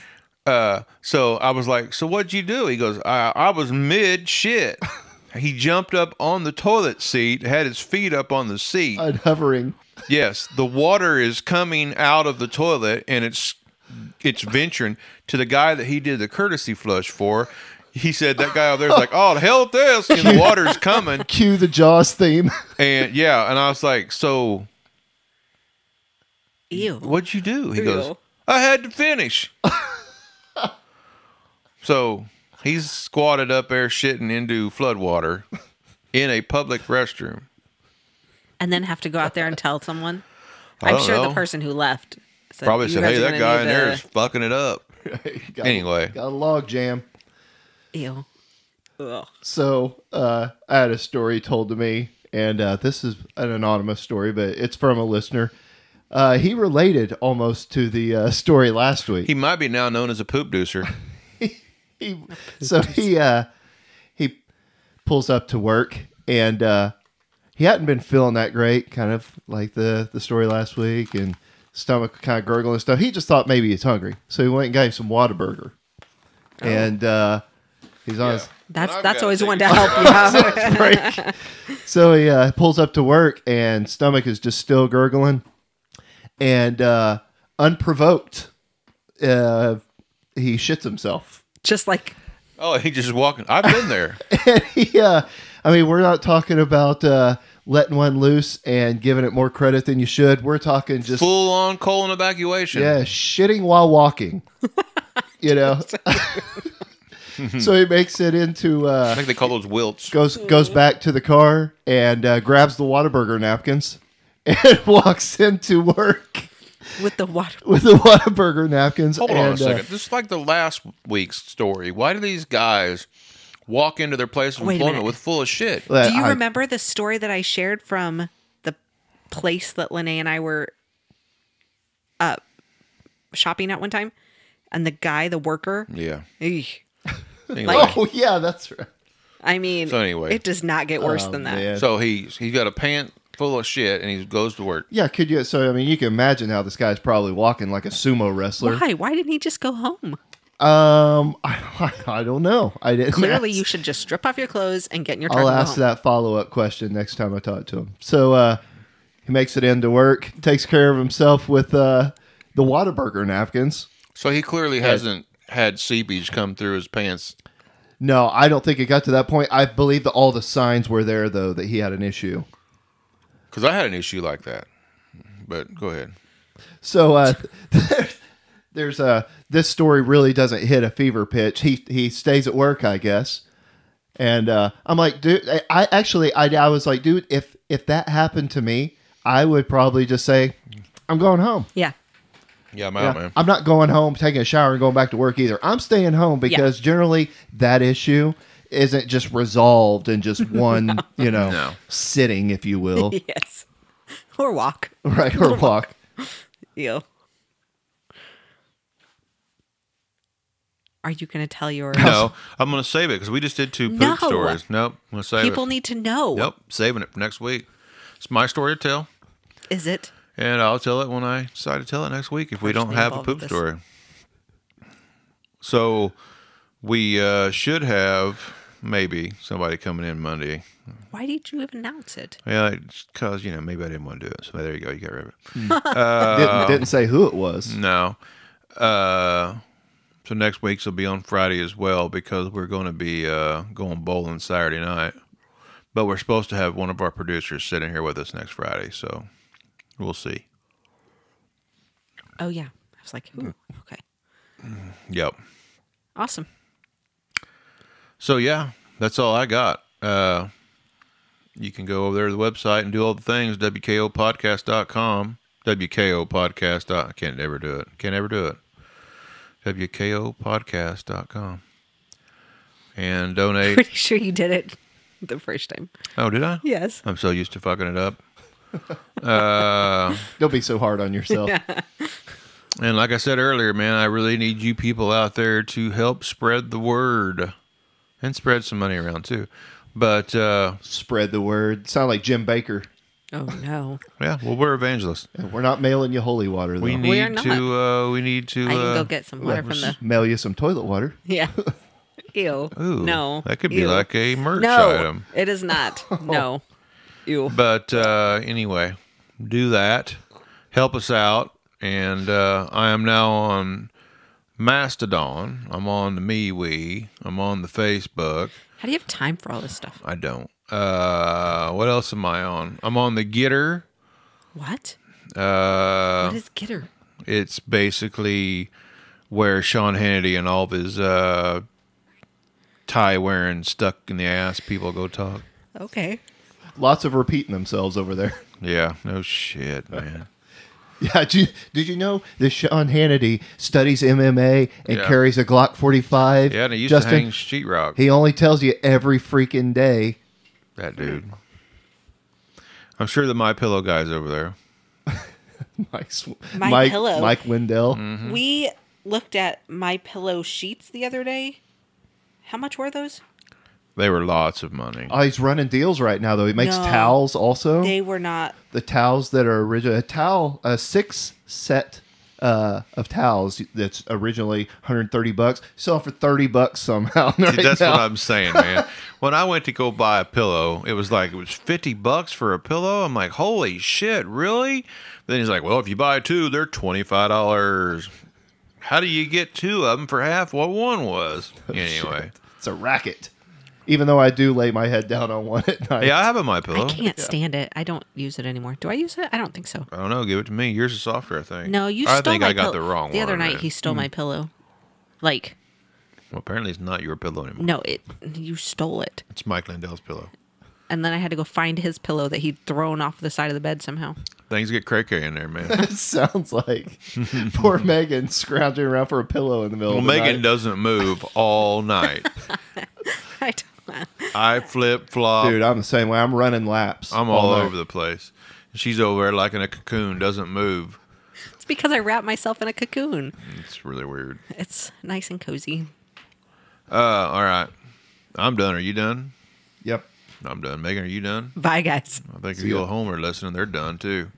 so I was like, so what'd you do? He goes, I was mid shit. He jumped up on the toilet seat, had his feet up on the seat. I'm hovering. Yes. The water is coming out of the toilet and it's venturing to the guy that he did the courtesy flush for. He said that guy over there was like, oh, hell with this. And the water's coming. Cue the Jaws theme. And yeah. And I was like, so. Ew. What'd you do? He goes, I had to finish. So he's squatted up there shitting into floodwater in a public restroom. And then have to go out there and tell someone? I'm sure the person who left said, probably said, hey, that guy in there is fucking it up. Anyway. Got a log jam. Ew. Ugh. So I had a story told to me, and this is an anonymous story, but it's from a listener. He related almost to the story last week. He might be now known as a poop-ducer. He pulls up to work, and he hadn't been feeling that great, kind of like the story last week, and stomach kind of gurgling and stuff. He just thought maybe he's hungry, so he went and got him some Whataburger, and he's on. Yeah. That's always one to help you out. So he pulls up to work, and stomach is just still gurgling, and unprovoked, he shits himself. Just like... Oh, he just walking. I've been there. Yeah. I mean, we're not talking about letting one loose and giving it more credit than you should. We're talking just... Full-on colon evacuation. Yeah, shitting while walking. You know? So he makes it into... I think they call those wilts. Goes back to the car and grabs the Whataburger napkins and walks into work. With the Whataburger napkins. Hold on a second. This is like the last week's story. Why do these guys walk into their place of employment with full of shit? Do you remember the story that I shared from the place that Lene and I were shopping at one time? And the guy, the worker? Yeah. Anyway. Oh, yeah, that's right. I mean, so anyway, it does not get worse than that. Man. So he's got a pant... full of shit, and he goes to work. Yeah, could you? So, I mean, you can imagine how this guy's probably walking like a sumo wrestler. Why? Why didn't he just go home? I don't know. I didn't. Clearly, you should just strip off your clothes and get in your truck. I'll ask that follow-up question next time I talk to him. So, he makes it into work, takes care of himself with the Whataburger napkins. So he clearly hasn't had seepage come through his pants. No, I don't think it got to that point. I believe that all the signs were there, though, that he had an issue. Because I had an issue like that, but go ahead. So there's this story really doesn't hit a fever pitch. He stays at work, I guess, and I'm like, dude. I was like, dude, if that happened to me, I would probably just say, I'm going home. Yeah. Yeah, I'm out, man. I'm not going home, taking a shower, and going back to work either. I'm staying home because generally that issue isn't just resolved in just one, sitting, if you will. Yes. Or walk. Right, or walk. Yeah. Are you going to tell yours? No, I'm going to save it because we just did two poop stories. Nope, I'm going to save it. People need to know. Nope, saving it for next week. It's my story to tell. Is it? And I'll tell it when I decide to tell it next week if we don't have a poop story. So we should have... maybe somebody coming in Monday. Why did you even announce it? Yeah, because, you know, maybe I didn't want to do it. So there you go. You got rid of it. Didn't say who it was. No. So next week's will be on Friday as well, because we're going to be going bowling Saturday night. But we're supposed to have one of our producers sitting here with us next Friday. So we'll see. Oh, yeah. I was like, ooh, okay. Yep. Awesome. So, yeah, that's all I got. You can go over there to the website and do all the things, WKOpodcast.com. WKOpodcast.com. I can't ever do it. Can't ever do it. WKOpodcast.com. And donate. Pretty sure you did it the first time. Oh, did I? Yes. I'm so used to fucking it up. Don't be so hard on yourself. Yeah. And like I said earlier, man, I really need you people out there to help spread the word and spread some money around too. But spread the word. Sound like Jim Baker. Oh no. Yeah, well, we're evangelists. We're not mailing you holy water though. We need to I can go get some water from the mail you some toilet water. Yeah. Ew. Ooh, no. That could be like a merch item. It is not. No. Ew. But anyway, do that. Help us out. And I am now on Mastodon. I'm on the MeWe. I'm on the Facebook. How do you have time for all this stuff? I don't. What else am I on? I'm on the Gitter. What? What is Gitter? It's basically where Sean Hannity and all of his tie-wearing, stuck-in-the-ass people go talk. Okay. Lots of repeating themselves over there. Yeah. No shit, man. Yeah, did you know that Sean Hannity studies MMA and carries a Glock 45? Yeah, and he used to hang sheetrock. He only tells you every freaking day. That dude. I'm sure the MyPillow guy's over there. MyPillow. Mike Lindell. Mm-hmm. We looked at MyPillow sheets the other day. How much were those? They were lots of money. Oh, he's running deals right now, though. He makes towels also. They were not. The towels that are original. A 6 set of towels that's originally $130. Sell for $30 somehow. Right. See, that's now. What I'm saying, man. When I went to go buy a pillow, it was $50 for a pillow. I'm like, holy shit, really? Then he's like, well, if you buy two, they're $25. How do you get two of them for half what one was? Anyway. Shit. It's a racket. Even though I do lay my head down on one at night. Yeah, I have a MyPillow. I can't stand it. I don't use it anymore. Do I use it? I don't think so. I don't know. Give it to me. Yours is softer, I think. No, you stole my pillow. I think I got the wrong one. The other night, he stole my pillow. Like. Well, apparently it's not your pillow anymore. No, you stole it. It's Mike Lindell's pillow. And then I had to go find his pillow that he'd thrown off the side of the bed somehow. Things get cray-cray in there, man. It sounds like poor Megan scrounging around for a pillow in the middle of the night. Well, Megan doesn't move all night. I don't. I flip flop, dude. I'm the same way. I'm running laps. I'm all over the place. She's over there like in a cocoon, doesn't move. It's because I wrap myself in a cocoon. It's really weird. It's nice and cozy. All right. I'm done. Are you done? Yep. I'm done. Megan, are you done? Bye, guys. I think if you go home or listen, they're done too.